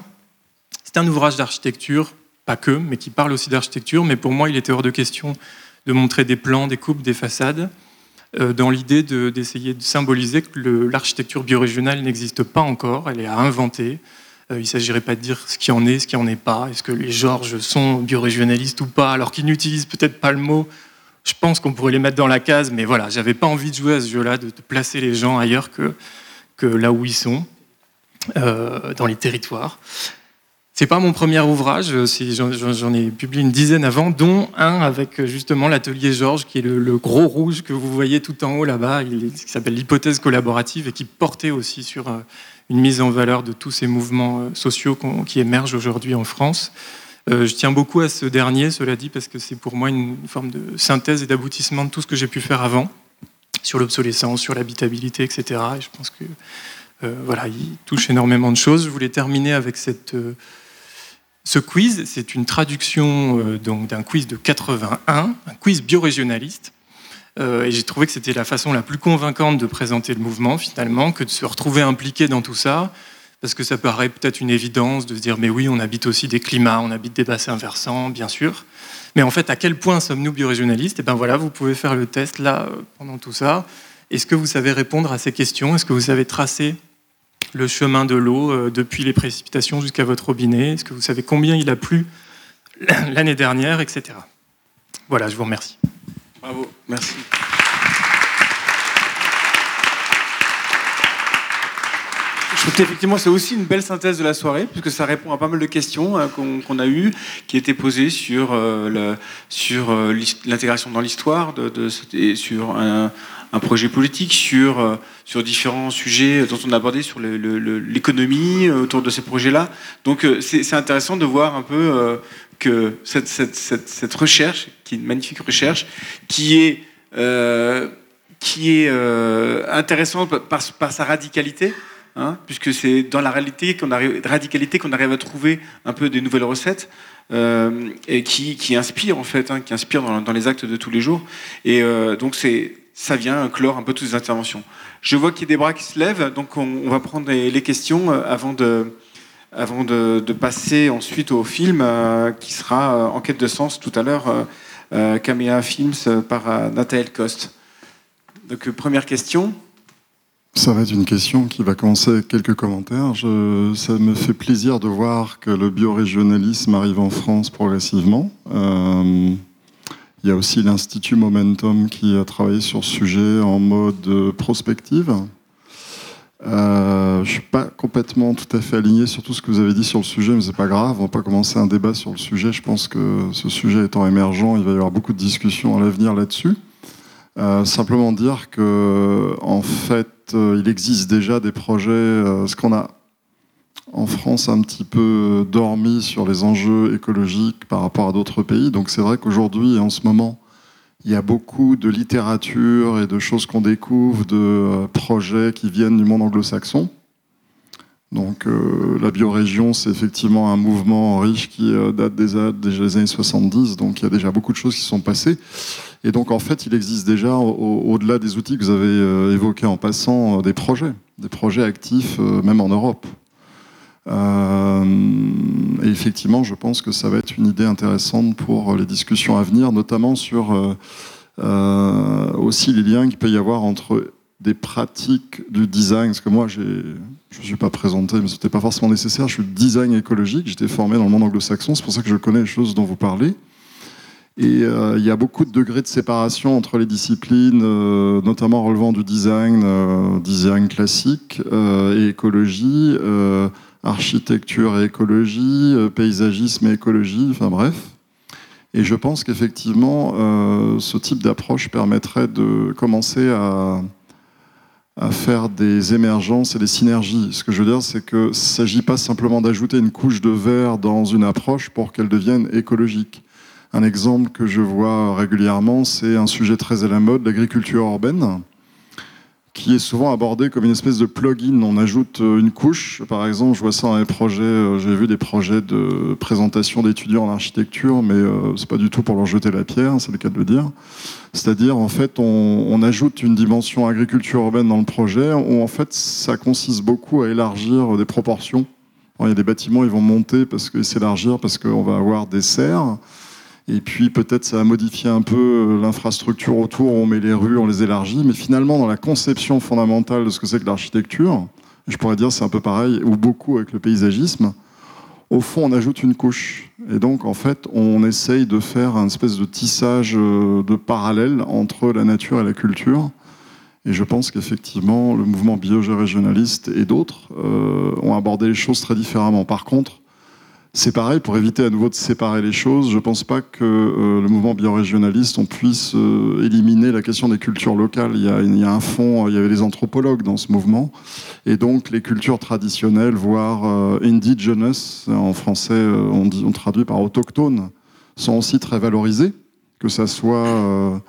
C'est un ouvrage d'architecture, pas que, mais qui parle aussi d'architecture, mais pour moi, il était hors de question de montrer des plans, des coupes, des façades, dans l'idée d'essayer de symboliser que l'architecture biorégionale n'existe pas encore, elle est à inventer. Il ne s'agirait pas de dire ce qui en est pas. Est-ce que les Georges sont biorégionalistes ou pas, alors qu'ils n'utilisent peut-être pas le mot. Je pense qu'on pourrait les mettre dans la case, mais voilà, je n'avais pas envie de jouer à ce jeu-là, de placer les gens ailleurs que là où ils sont, dans les territoires. Ce n'est pas mon premier ouvrage, j'en ai publié une dizaine avant, dont un avec justement l'atelier Georges, qui est le gros rouge que vous voyez tout en haut là-bas, qui s'appelle l'hypothèse collaborative et qui portait aussi sur une mise en valeur de tous ces mouvements sociaux qui émergent aujourd'hui en France. Je tiens beaucoup à ce dernier, cela dit, parce que c'est pour moi une forme de synthèse et d'aboutissement de tout ce que j'ai pu faire avant, sur l'obsolescence, sur l'habitabilité, etc. Et je pense que voilà, il touche énormément de choses. Je voulais terminer avec ce quiz. C'est une traduction donc, d'un quiz de 81, un quiz biorégionaliste. Et j'ai trouvé que c'était la façon la plus convaincante de présenter le mouvement, finalement, que de se retrouver impliqué dans tout ça, parce que ça paraît peut-être une évidence de se dire « mais oui, on habite aussi des climats, on habite des bassins versants, bien sûr ». Mais en fait, à quel point sommes-nous biorégionalistes ? Et bien voilà, vous pouvez faire le test, là, pendant tout ça. Est-ce que vous savez répondre à ces questions ? Est-ce que vous savez tracer le chemin de l'eau depuis les précipitations jusqu'à votre robinet ? Est-ce que vous savez combien il a plu l'année dernière, etc. Voilà, je vous remercie. Bravo, merci. Je trouve qu'effectivement c'est aussi une belle synthèse de la soirée, puisque ça répond à pas mal de questions qu'on a eues, qui étaient posées sur l'intégration dans l'histoire, et sur un projet politique, sur différents sujets dont on a abordé, sur l'économie autour de ces projets-là. Donc c'est intéressant de voir un peu que cette recherche, qui est une magnifique recherche, qui est intéressante par sa radicalité, hein, puisque c'est dans la réalité radicalité qu'on arrive à trouver un peu des nouvelles recettes, et qui inspire en fait, hein, qui inspire dans les actes de tous les jours. Et donc ça vient clore un peu toutes les interventions. Je vois qu'il y a des bras qui se lèvent, donc on va prendre les questions avant de passer ensuite au film qui sera en quête de sens tout à l'heure, Kamea Films par Nathanaël Coste. Donc première question. Ça va être une question qui va commencer avec quelques commentaires. Ça me fait plaisir de voir que le biorégionalisme arrive en France progressivement. Il y a aussi l'Institut Momentum qui a travaillé sur ce sujet en mode prospective. Je ne suis pas complètement tout à fait aligné sur tout ce que vous avez dit sur le sujet, mais ce n'est pas grave, on ne va pas commencer un débat sur le sujet. Je pense que ce sujet étant émergent, il va y avoir beaucoup de discussions à l'avenir là-dessus. Simplement dire que, en fait, il existe déjà des projets, ce qu'on a en France un petit peu dormi sur les enjeux écologiques par rapport à d'autres pays. Donc c'est vrai qu'aujourd'hui et en ce moment, Il y a beaucoup de littérature et de choses qu'on découvre, de projets qui viennent du monde anglo-saxon. Donc la biorégion, c'est effectivement un mouvement riche qui date déjà des années 70, donc il y a déjà beaucoup de choses qui sont passées. Et donc en fait, il existe déjà, au-delà des outils que vous avez évoqués en passant, des projets actifs, même en Europe. Et effectivement, je pense que ça va être une idée intéressante pour les discussions à venir, notamment sur aussi les liens qu'il peut y avoir entre des pratiques du design, parce que moi, je ne suis pas présenté, mais ce n'était pas forcément nécessaire, je suis design écologique, j'étais formé dans le monde anglo-saxon, c'est pour ça que je connais les choses dont vous parlez. Et il y a beaucoup de degrés de séparation entre les disciplines, notamment relevant du design, design classique et écologie, architecture et écologie, paysagisme et écologie, enfin bref. Et je pense qu'effectivement, ce type d'approche permettrait de commencer à faire des émergences et des synergies. Ce que je veux dire, c'est qu'il ne s'agit pas simplement d'ajouter une couche de verre dans une approche pour qu'elle devienne écologique. Un exemple que je vois régulièrement, c'est un sujet très à la mode, l'agriculture urbaine, qui est souvent abordé comme une espèce de plug-in. On ajoute une couche. Par exemple, je vois ça dans les projets, j'ai vu des projets de présentation d'étudiants en architecture, mais c'est pas du tout pour leur jeter la pierre, c'est le cas de le dire. C'est-à-dire, en fait, on ajoute une dimension agriculture urbaine dans le projet, où en fait, ça consiste beaucoup à élargir des proportions. Alors, il y a des bâtiments, ils vont monter parce qu'ils s'élargir, parce qu'on va avoir des serres. Et puis peut-être ça a modifié un peu l'infrastructure autour, on met les rues, on les élargit, mais finalement dans la conception fondamentale de ce que c'est que l'architecture, je pourrais dire c'est un peu pareil, ou beaucoup avec le paysagisme, au fond on ajoute une couche. Et donc en fait on essaye de faire un espèce de tissage de parallèle entre la nature et la culture. Et je pense qu'effectivement le mouvement biorégionaliste et d'autres ont abordé les choses très différemment. Par contre, c'est pareil, pour éviter à nouveau de séparer les choses, je ne pense pas que le mouvement biorégionaliste, on puisse éliminer la question des cultures locales. Il y a un fond, il y avait des anthropologues dans ce mouvement, et donc les cultures traditionnelles, voire indigenous, en français on traduit par autochtones, sont aussi très valorisées, que ça soit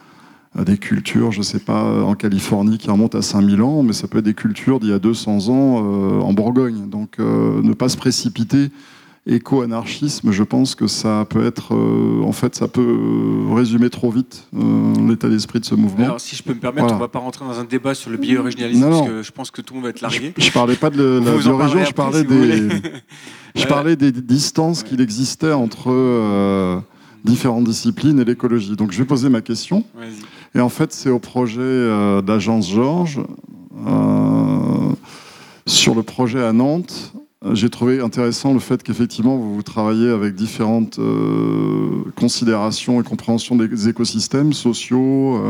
des cultures, je ne sais pas, en Californie qui remontent à 5000 ans, mais ça peut être des cultures d'il y a 200 ans en Bourgogne. Donc ne pas se précipiter. Éco-anarchisme, je pense que ça peut être, en fait, ça peut résumer trop vite l'état d'esprit de ce mouvement. Alors, si je peux me permettre, voilà. On ne va pas rentrer dans un débat sur le biorégionalisme, parce que je pense que tout le monde va être largué. Je ne parlais pas de la biorégion, je parlais des distances qu'il existait entre différentes disciplines et l'écologie. Donc, je vais poser ma question. Vas-y. Et en fait, c'est au projet d'Agence Georges, sur le projet à Nantes. J'ai trouvé intéressant le fait qu'effectivement vous travaillez avec différentes considérations et compréhensions des écosystèmes sociaux,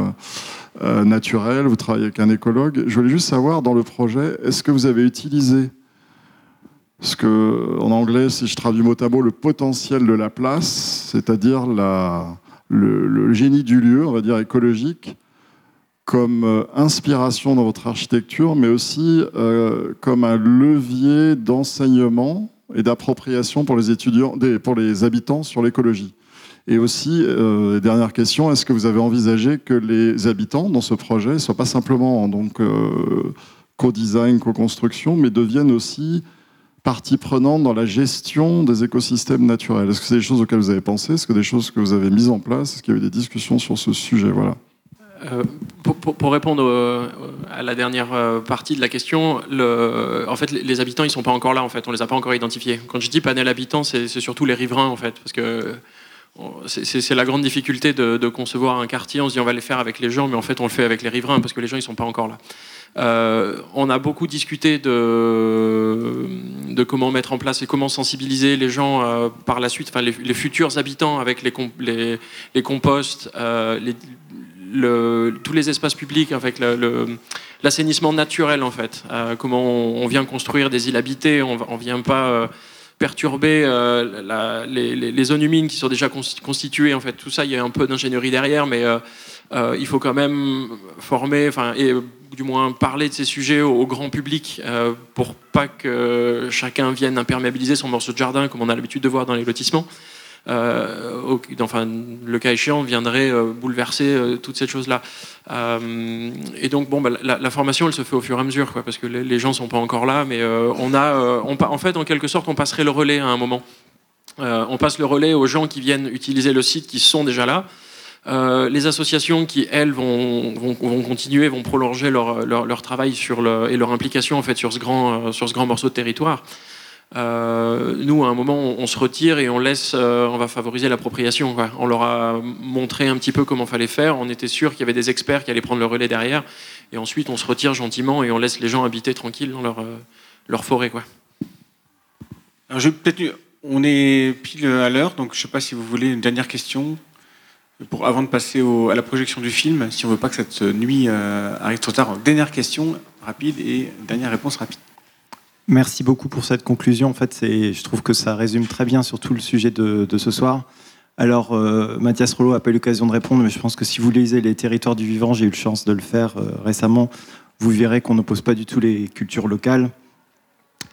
naturels, vous travaillez avec un écologue. Je voulais juste savoir, dans le projet, est-ce que vous avez utilisé ce que, en anglais, si je traduis mot à mot, le potentiel de la place, c'est-à-dire le génie du lieu, on va dire écologique, comme inspiration dans votre architecture, mais aussi comme un levier d'enseignement et d'appropriation pour les étudiants, pour les habitants sur l'écologie. Et aussi, dernière question, est-ce que vous avez envisagé que les habitants dans ce projet ne soient pas simplement donc co-design, co-construction, mais deviennent aussi partie prenante dans la gestion des écosystèmes naturels? Est-ce que c'est des choses auxquelles vous avez pensé? Est-ce que des choses que vous avez mises en place? Est-ce qu'il y a eu des discussions sur ce sujet? Voilà. Pour répondre à la dernière partie de la question, en fait, les habitants, ils sont pas encore là. En fait, on les a pas encore identifiés. Quand je dis panel habitant, c'est surtout les riverains, en fait, parce que c'est la grande difficulté de concevoir un quartier. On se dit on va le faire avec les gens, mais en fait, on le fait avec les riverains parce que les gens, ils sont pas encore là. On a beaucoup discuté de comment mettre en place et comment sensibiliser les gens par la suite, enfin les futurs habitants avec les composts, tous les espaces publics avec l'assainissement naturel en fait. Comment on vient construire des îles habitées, on vient pas perturber les zones humides qui sont déjà constituées en fait. Tout ça, il y a un peu d'ingénierie derrière, mais il faut quand même former, enfin et du moins parler de ces sujets au grand public pour pas que chacun vienne imperméabiliser son morceau de jardin comme on a l'habitude de voir dans les lotissements. enfin, le cas échéant viendrait bouleverser toutes ces choses-là. Et donc, bon, bah, la formation, elle se fait au fur et à mesure, quoi, parce que les gens ne sont pas encore là, mais en fait, en quelque sorte, on passerait le relais à un moment. On passe le relais aux gens qui viennent utiliser le site, qui sont déjà là. Les associations qui, elles, vont continuer, vont prolonger leur travail et leur implication en fait, sur ce grand morceau de territoire. Nous, à un moment, on se retire et on va favoriser l'appropriation, quoi. On leur a montré un petit peu comment fallait faire. On était sûr qu'il y avait des experts qui allaient prendre le relais derrière. Et ensuite, on se retire gentiment et on laisse les gens habiter tranquilles dans leur forêt, quoi. Alors, on est pile à l'heure, donc je ne sais pas si vous voulez une dernière question avant de passer à la projection du film, si on ne veut pas que cette nuit arrive trop tard. Dernière question rapide et dernière réponse rapide. Merci beaucoup pour cette conclusion. En fait, je trouve que ça résume très bien surtout le sujet de ce soir. Alors, Mathias Rollot n'a pas eu l'occasion de répondre, mais je pense que si vous lisez Les Territoires du Vivant, j'ai eu la chance de le faire récemment, vous verrez qu'on n'oppose pas du tout les cultures locales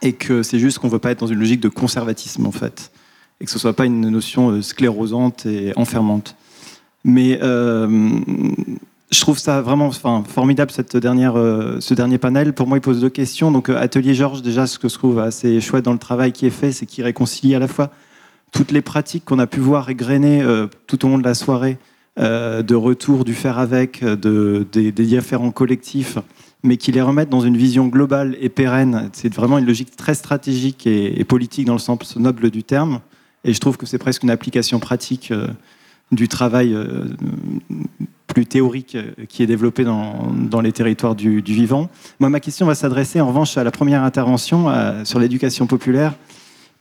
et que c'est juste qu'on ne veut pas être dans une logique de conservatisme, en fait, et que ce ne soit pas une notion sclérosante et enfermante. Mais je trouve ça vraiment formidable, ce dernier panel. Pour moi, il pose deux questions. Donc, Atelier Georges, déjà, ce que je trouve assez chouette dans le travail qui est fait, c'est qu'il réconcilie à la fois toutes les pratiques qu'on a pu voir égrenées tout au long de la soirée, de retour du faire avec, des différents collectifs, mais qui les remettent dans une vision globale et pérenne. C'est vraiment une logique très stratégique et politique dans le sens noble du terme. Et je trouve que c'est presque une application pratique du travail plus théorique qui est développé dans les territoires du vivant. Moi, ma question va s'adresser en revanche à la première intervention sur l'éducation populaire,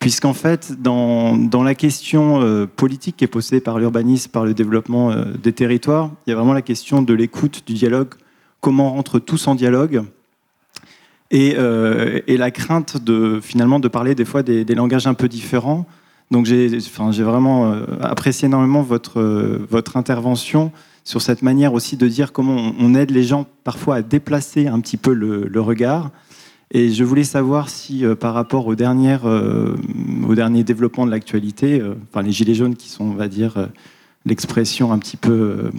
puisqu'en fait, dans la question politique qui est posée par l'urbanisme, par le développement des territoires, il y a vraiment la question de l'écoute, du dialogue, comment on rentre tous en dialogue, et la crainte finalement de parler des fois des langages un peu différents. Donc j'ai vraiment apprécié énormément votre intervention sur cette manière aussi de dire comment on aide les gens parfois à déplacer un petit peu le regard. Et je voulais savoir si par rapport aux derniers développements de l'actualité, les gilets jaunes qui sont, on va dire, l'expression un petit peu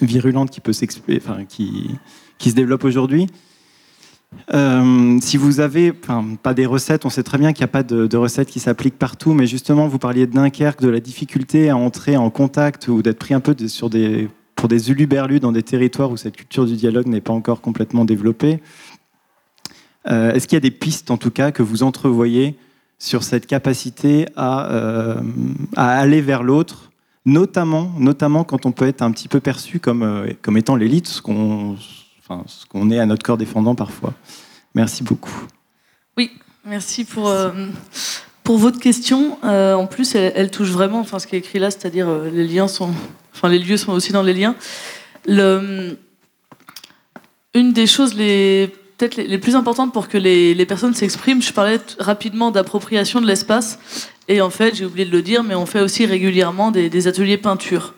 virulente qui peut s'exprimer, qui se développe aujourd'hui. Si vous avez, pas des recettes, on sait très bien qu'il n'y a pas de recettes qui s'appliquent partout, mais justement, vous parliez de Dunkerque, de la difficulté à entrer en contact ou d'être pris un peu pour des huluberlus dans des territoires où cette culture du dialogue n'est pas encore complètement développée. Est-ce qu'il y a des pistes, en tout cas, que vous entrevoyez sur cette capacité à aller vers l'autre, notamment quand on peut être un petit peu perçu comme étant l'élite, ce qu'on est à notre corps défendant parfois. Merci beaucoup. Oui, merci pour votre question. En plus, elle touche vraiment, ce qui est écrit là, c'est-à-dire les lieux sont aussi dans les liens. Une des choses peut-être les plus importantes pour que les personnes s'expriment, je parlais rapidement d'appropriation de l'espace, et en fait, j'ai oublié de le dire, mais on fait aussi régulièrement des ateliers peinture.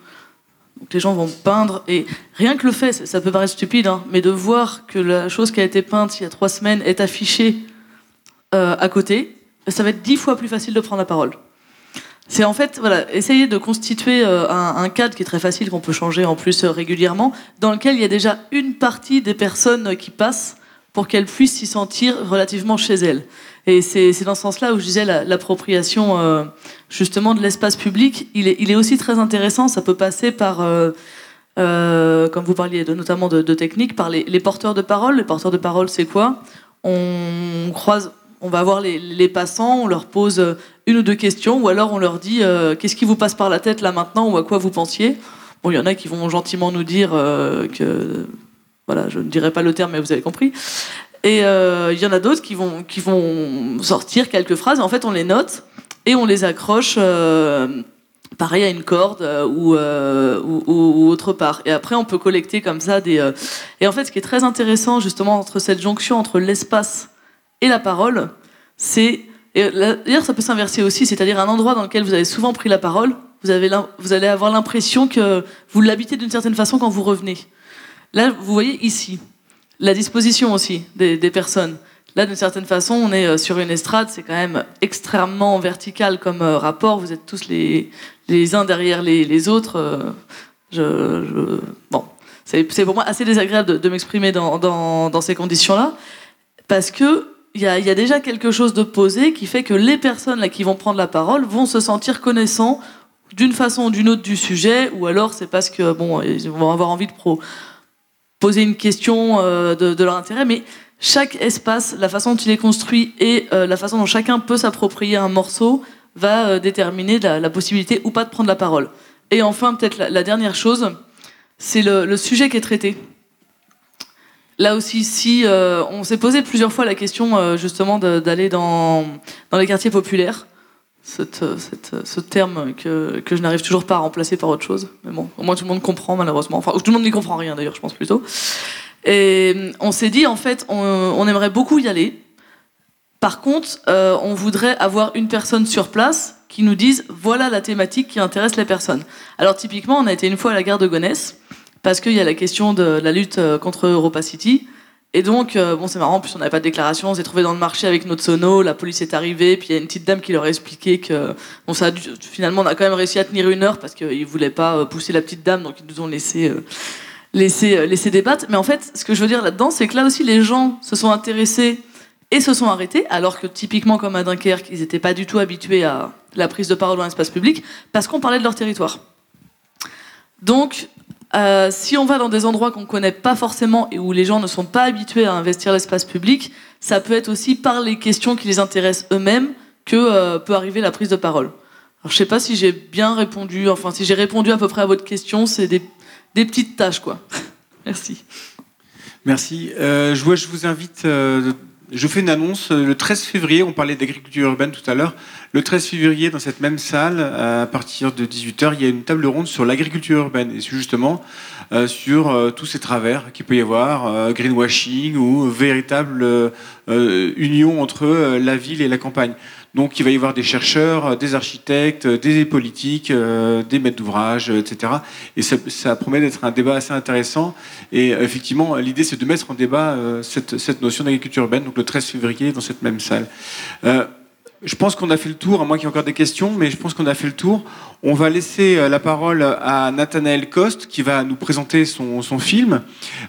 Donc les gens vont peindre, et rien que le fait, ça peut paraître stupide, mais de voir que la chose qui a été peinte il y a 3 semaines est affichée à côté, ça va être 10 fois plus facile de prendre la parole. C'est en fait, essayer de constituer un cadre qui est très facile, qu'on peut changer en plus régulièrement, dans lequel il y a déjà une partie des personnes qui passent pour qu'elles puissent s'y sentir relativement chez elles. Et c'est dans ce sens-là où je disais l'appropriation justement de l'espace public, il est aussi très intéressant. Ça peut passer par, comme vous parliez notamment de techniques, par les porteurs de parole. Les porteurs de parole, c'est quoi ? On va voir les passants, on leur pose une ou deux questions, ou alors on leur dit qu'est-ce qui vous passe par la tête là maintenant, ou à quoi vous pensiez ? Bon, il y en a qui vont gentiment nous dire que... je ne dirai pas le terme, mais vous avez compris. Et il y en a d'autres qui vont sortir quelques phrases. En fait, on les note et on les accroche, pareil, à une corde ou autre part. Et après, on peut collecter comme ça des... Et en fait, ce qui est très intéressant, justement, entre cette jonction, entre l'espace et la parole, c'est... D'ailleurs, ça peut s'inverser aussi, c'est-à-dire un endroit dans lequel vous avez souvent pris la parole, vous allez avoir l'impression que vous l'habitez d'une certaine façon quand vous revenez. Là, vous voyez ici, la disposition aussi des personnes, Là, d'une certaine façon, on est sur une estrade, c'est quand même extrêmement vertical comme rapport. Vous êtes tous les uns derrière les autres. Bon, c'est pour moi assez désagréable de m'exprimer dans ces conditions-là, parce que il y a déjà quelque chose de posé qui fait que les personnes là qui vont prendre la parole vont se sentir connaissants d'une façon ou d'une autre du sujet, ou alors c'est parce que bon, ils vont avoir envie de poser une question de leur intérêt. Mais chaque espace, la façon dont il est construit et la façon dont chacun peut s'approprier un morceau va déterminer la possibilité ou pas de prendre la parole. Et enfin, peut-être la dernière chose, c'est le sujet qui est traité. Là aussi, on s'est posé plusieurs fois la question justement d'aller dans les quartiers populaires. Ce terme que je n'arrive toujours pas à remplacer par autre chose. Mais bon, au moins tout le monde comprend malheureusement. Enfin, tout le monde n'y comprend rien d'ailleurs, je pense plutôt. Et on s'est dit, en fait, on aimerait beaucoup y aller. Par contre, on voudrait avoir une personne sur place qui nous dise, voilà la thématique qui intéresse les personnes. Alors typiquement, on a été une fois à la gare de Gonesse, parce qu'il y a la question de la lutte contre EuropaCity. Et donc, bon, c'est marrant, en plus on n'avait pas de déclaration, on s'est trouvé dans le marché avec notre sono, la police est arrivée, puis il y a une petite dame qui leur a expliqué que... Bon, finalement, on a quand même réussi à tenir une heure, parce qu'ils ne voulaient pas pousser la petite dame, donc ils nous ont laissé débattre. Mais en fait, ce que je veux dire là-dedans, c'est que là aussi, les gens se sont intéressés et se sont arrêtés, alors que typiquement, comme à Dunkerque, ils n'étaient pas du tout habitués à la prise de parole dans l'espace public, parce qu'on parlait de leur territoire. Donc... si on va dans des endroits qu'on ne connaît pas forcément et où les gens ne sont pas habitués à investir l'espace public, ça peut être aussi par les questions qui les intéressent eux-mêmes que peut arriver la prise de parole. Alors, je ne sais pas si j'ai bien répondu, enfin si j'ai répondu à peu près à votre question, c'est des petites tâches, quoi. Merci. Merci. Je vous invite... Je fais une annonce, le 13 février, on parlait d'agriculture urbaine tout à l'heure, le 13 février, dans cette même salle, à partir de 18h, il y a une table ronde sur l'agriculture urbaine, et justement sur tous ces travers qu'il peut y avoir, greenwashing ou véritable union entre la ville et la campagne. Donc il va y avoir des chercheurs, des architectes, des politiques, des maîtres d'ouvrage, etc. Et ça promet d'être un débat assez intéressant. Et effectivement, l'idée, c'est de mettre en débat cette notion d'agriculture urbaine, donc le 13 février, dans cette même salle. Je pense qu'on a fait le tour, à moins qu'il y ait encore des questions, mais je pense qu'on a fait le tour. On va laisser la parole à Nathanaël Coste, qui va nous présenter son film.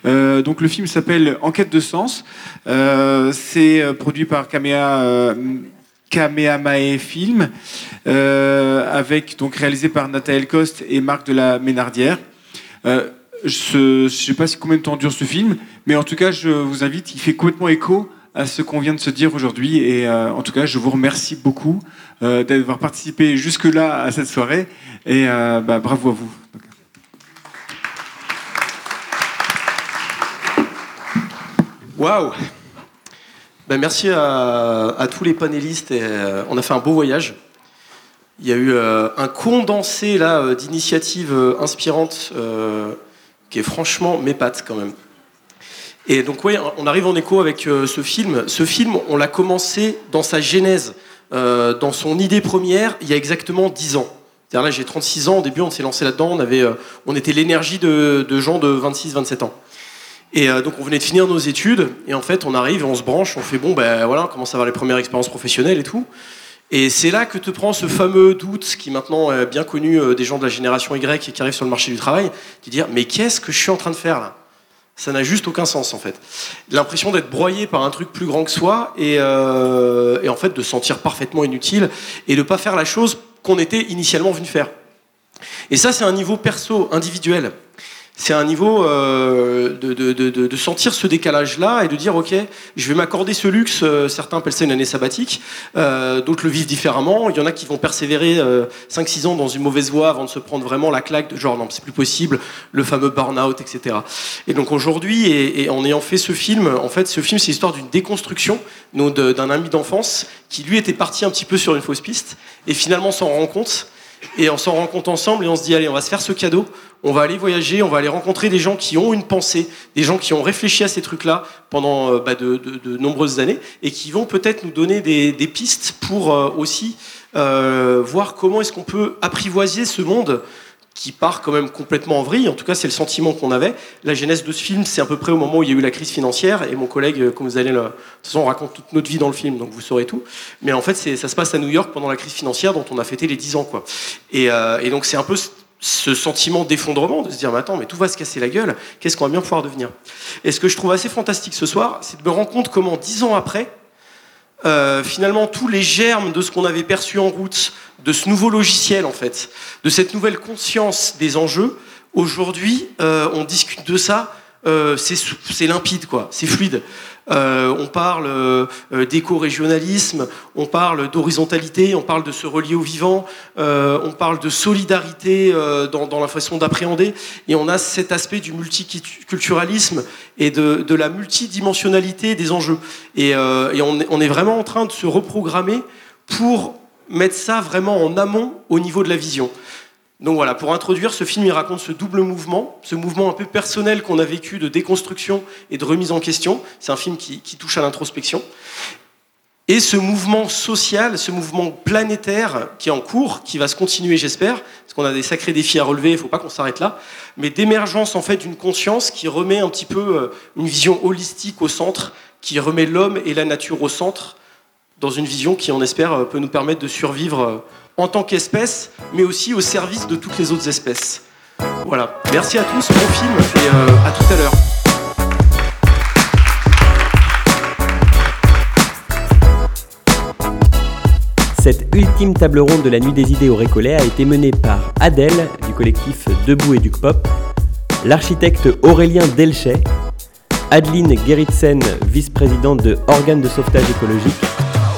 Donc le film s'appelle « Enquête de sens ». C'est produit par Kamea Films, réalisé par Nathanaël Coste et Marc de la Ménardière. Je ne sais pas combien de temps dure ce film, mais en tout cas, je vous invite, il fait complètement écho à ce qu'on vient de se dire aujourd'hui. Et en tout cas, je vous remercie beaucoup d'avoir participé jusque-là à cette soirée. Et bravo à vous. Waouh! Ben merci à tous les panélistes. Et, on a fait un beau voyage. Il y a eu un condensé là, d'initiatives inspirantes qui est franchement m'épate quand même. Et donc oui, on arrive en écho avec ce film. Ce film, on l'a commencé dans sa genèse, dans son idée première, il y a exactement 10 ans. C'est-à-dire là, j'ai 36 ans. Au début, on s'est lancé là-dedans. On était l'énergie de gens de 26-27 ans. Et donc on venait de finir nos études, et en fait on arrive, on se branche, on fait bon, ben voilà, on commence à avoir les premières expériences professionnelles et tout. Et c'est là que te prend ce fameux doute qui maintenant est bien connu des gens de la génération Y et qui arrivent sur le marché du travail, de dire mais qu'est-ce que je suis en train de faire là ? Ça n'a juste aucun sens en fait. L'impression d'être broyé par un truc plus grand que soi et en fait de se sentir parfaitement inutile et de ne pas faire la chose qu'on était initialement venu faire. Et ça c'est un niveau perso, individuel. C'est un niveau de sentir ce décalage-là et de dire « Ok, je vais m'accorder ce luxe, certains appellent ça une année sabbatique, d'autres le vivent différemment, il y en a qui vont persévérer 5-6 ans dans une mauvaise voie avant de se prendre vraiment la claque de genre « Non, c'est plus possible, le fameux burn-out, etc. » Et donc aujourd'hui, et en ayant fait ce film, en fait, ce film, c'est l'histoire d'une déconstruction d'un ami d'enfance qui, lui, était parti un petit peu sur une fausse piste et finalement s'en rend compte. Et on s'en rend compte ensemble et on se dit allez on va se faire ce cadeau, on va aller voyager, on va aller rencontrer des gens qui ont une pensée, des gens qui ont réfléchi à ces trucs-là pendant de nombreuses années et qui vont peut-être nous donner des pistes pour aussi voir comment est-ce qu'on peut apprivoiser ce monde qui part quand même complètement en vrille. En tout cas, c'est le sentiment qu'on avait. La genèse de ce film, c'est à peu près au moment où il y a eu la crise financière. Et mon collègue, comme vous allez le... De toute façon, on raconte toute notre vie dans le film, donc vous saurez tout. Mais en fait, ça se passe à New York pendant la crise financière dont on a fêté les 10 ans. Quoi. Et donc, c'est un peu ce sentiment d'effondrement, de se dire « Mais attends, mais tout va se casser la gueule. Qu'est-ce qu'on va bien pouvoir devenir ?» Et ce que je trouve assez fantastique ce soir, c'est de me rendre compte comment 10 ans après, finalement, tous les germes de ce qu'on avait perçu en route, de ce nouveau logiciel, en fait, de cette nouvelle conscience des enjeux, aujourd'hui, on discute de ça, c'est limpide, quoi, c'est fluide. On parle d'éco-régionalisme, on parle d'horizontalité, on parle de se relier au vivant, on parle de solidarité dans la façon d'appréhender, et on a cet aspect du multiculturalisme et de la multidimensionnalité des enjeux. Et on est vraiment en train de se reprogrammer pour mettre ça vraiment en amont au niveau de la vision. Donc voilà, pour introduire, ce film, il raconte ce double mouvement, ce mouvement un peu personnel qu'on a vécu de déconstruction et de remise en question. C'est un film qui touche à l'introspection. Et ce mouvement social, ce mouvement planétaire qui est en cours, qui va se continuer, j'espère, parce qu'on a des sacrés défis à relever, il ne faut pas qu'on s'arrête là, mais d'émergence en fait d'une conscience qui remet un petit peu une vision holistique au centre, qui remet l'homme et la nature au centre, dans une vision qui, on espère, peut nous permettre de survivre en tant qu'espèce, mais aussi au service de toutes les autres espèces. Voilà. Merci à tous, bon film, et à tout à l'heure. Cette ultime table ronde de la Nuit des idées au Récollet a été menée par Adèle, du collectif Debout Éduc Pop, l'architecte Aurélien Delchet, Adeline Gerritsen, vice-présidente de Organe de sauvetage écologique,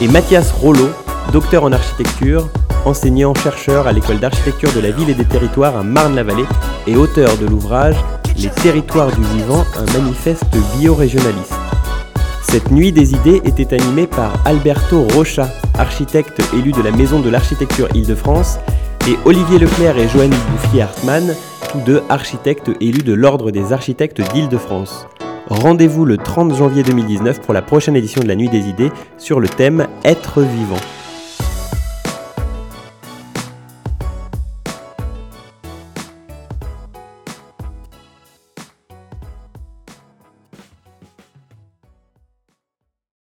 et Mathias Rollot, docteur en architecture, enseignant-chercheur à l'école d'architecture de la ville et des territoires à Marne-la-Vallée et auteur de l'ouvrage « Les territoires du vivant, un manifeste biorégionaliste ». Cette nuit des idées était animée par Alberto Rocha, architecte élu de la Maison de l'Architecture Île-de-France, et Olivier Leclerc et Joanny Bouffier-Hartmann, tous deux architectes élus de l'Ordre des architectes d'Île-de-France. Rendez-vous le 30 janvier 2019 pour la prochaine édition de la Nuit des idées sur le thème « Être vivant ».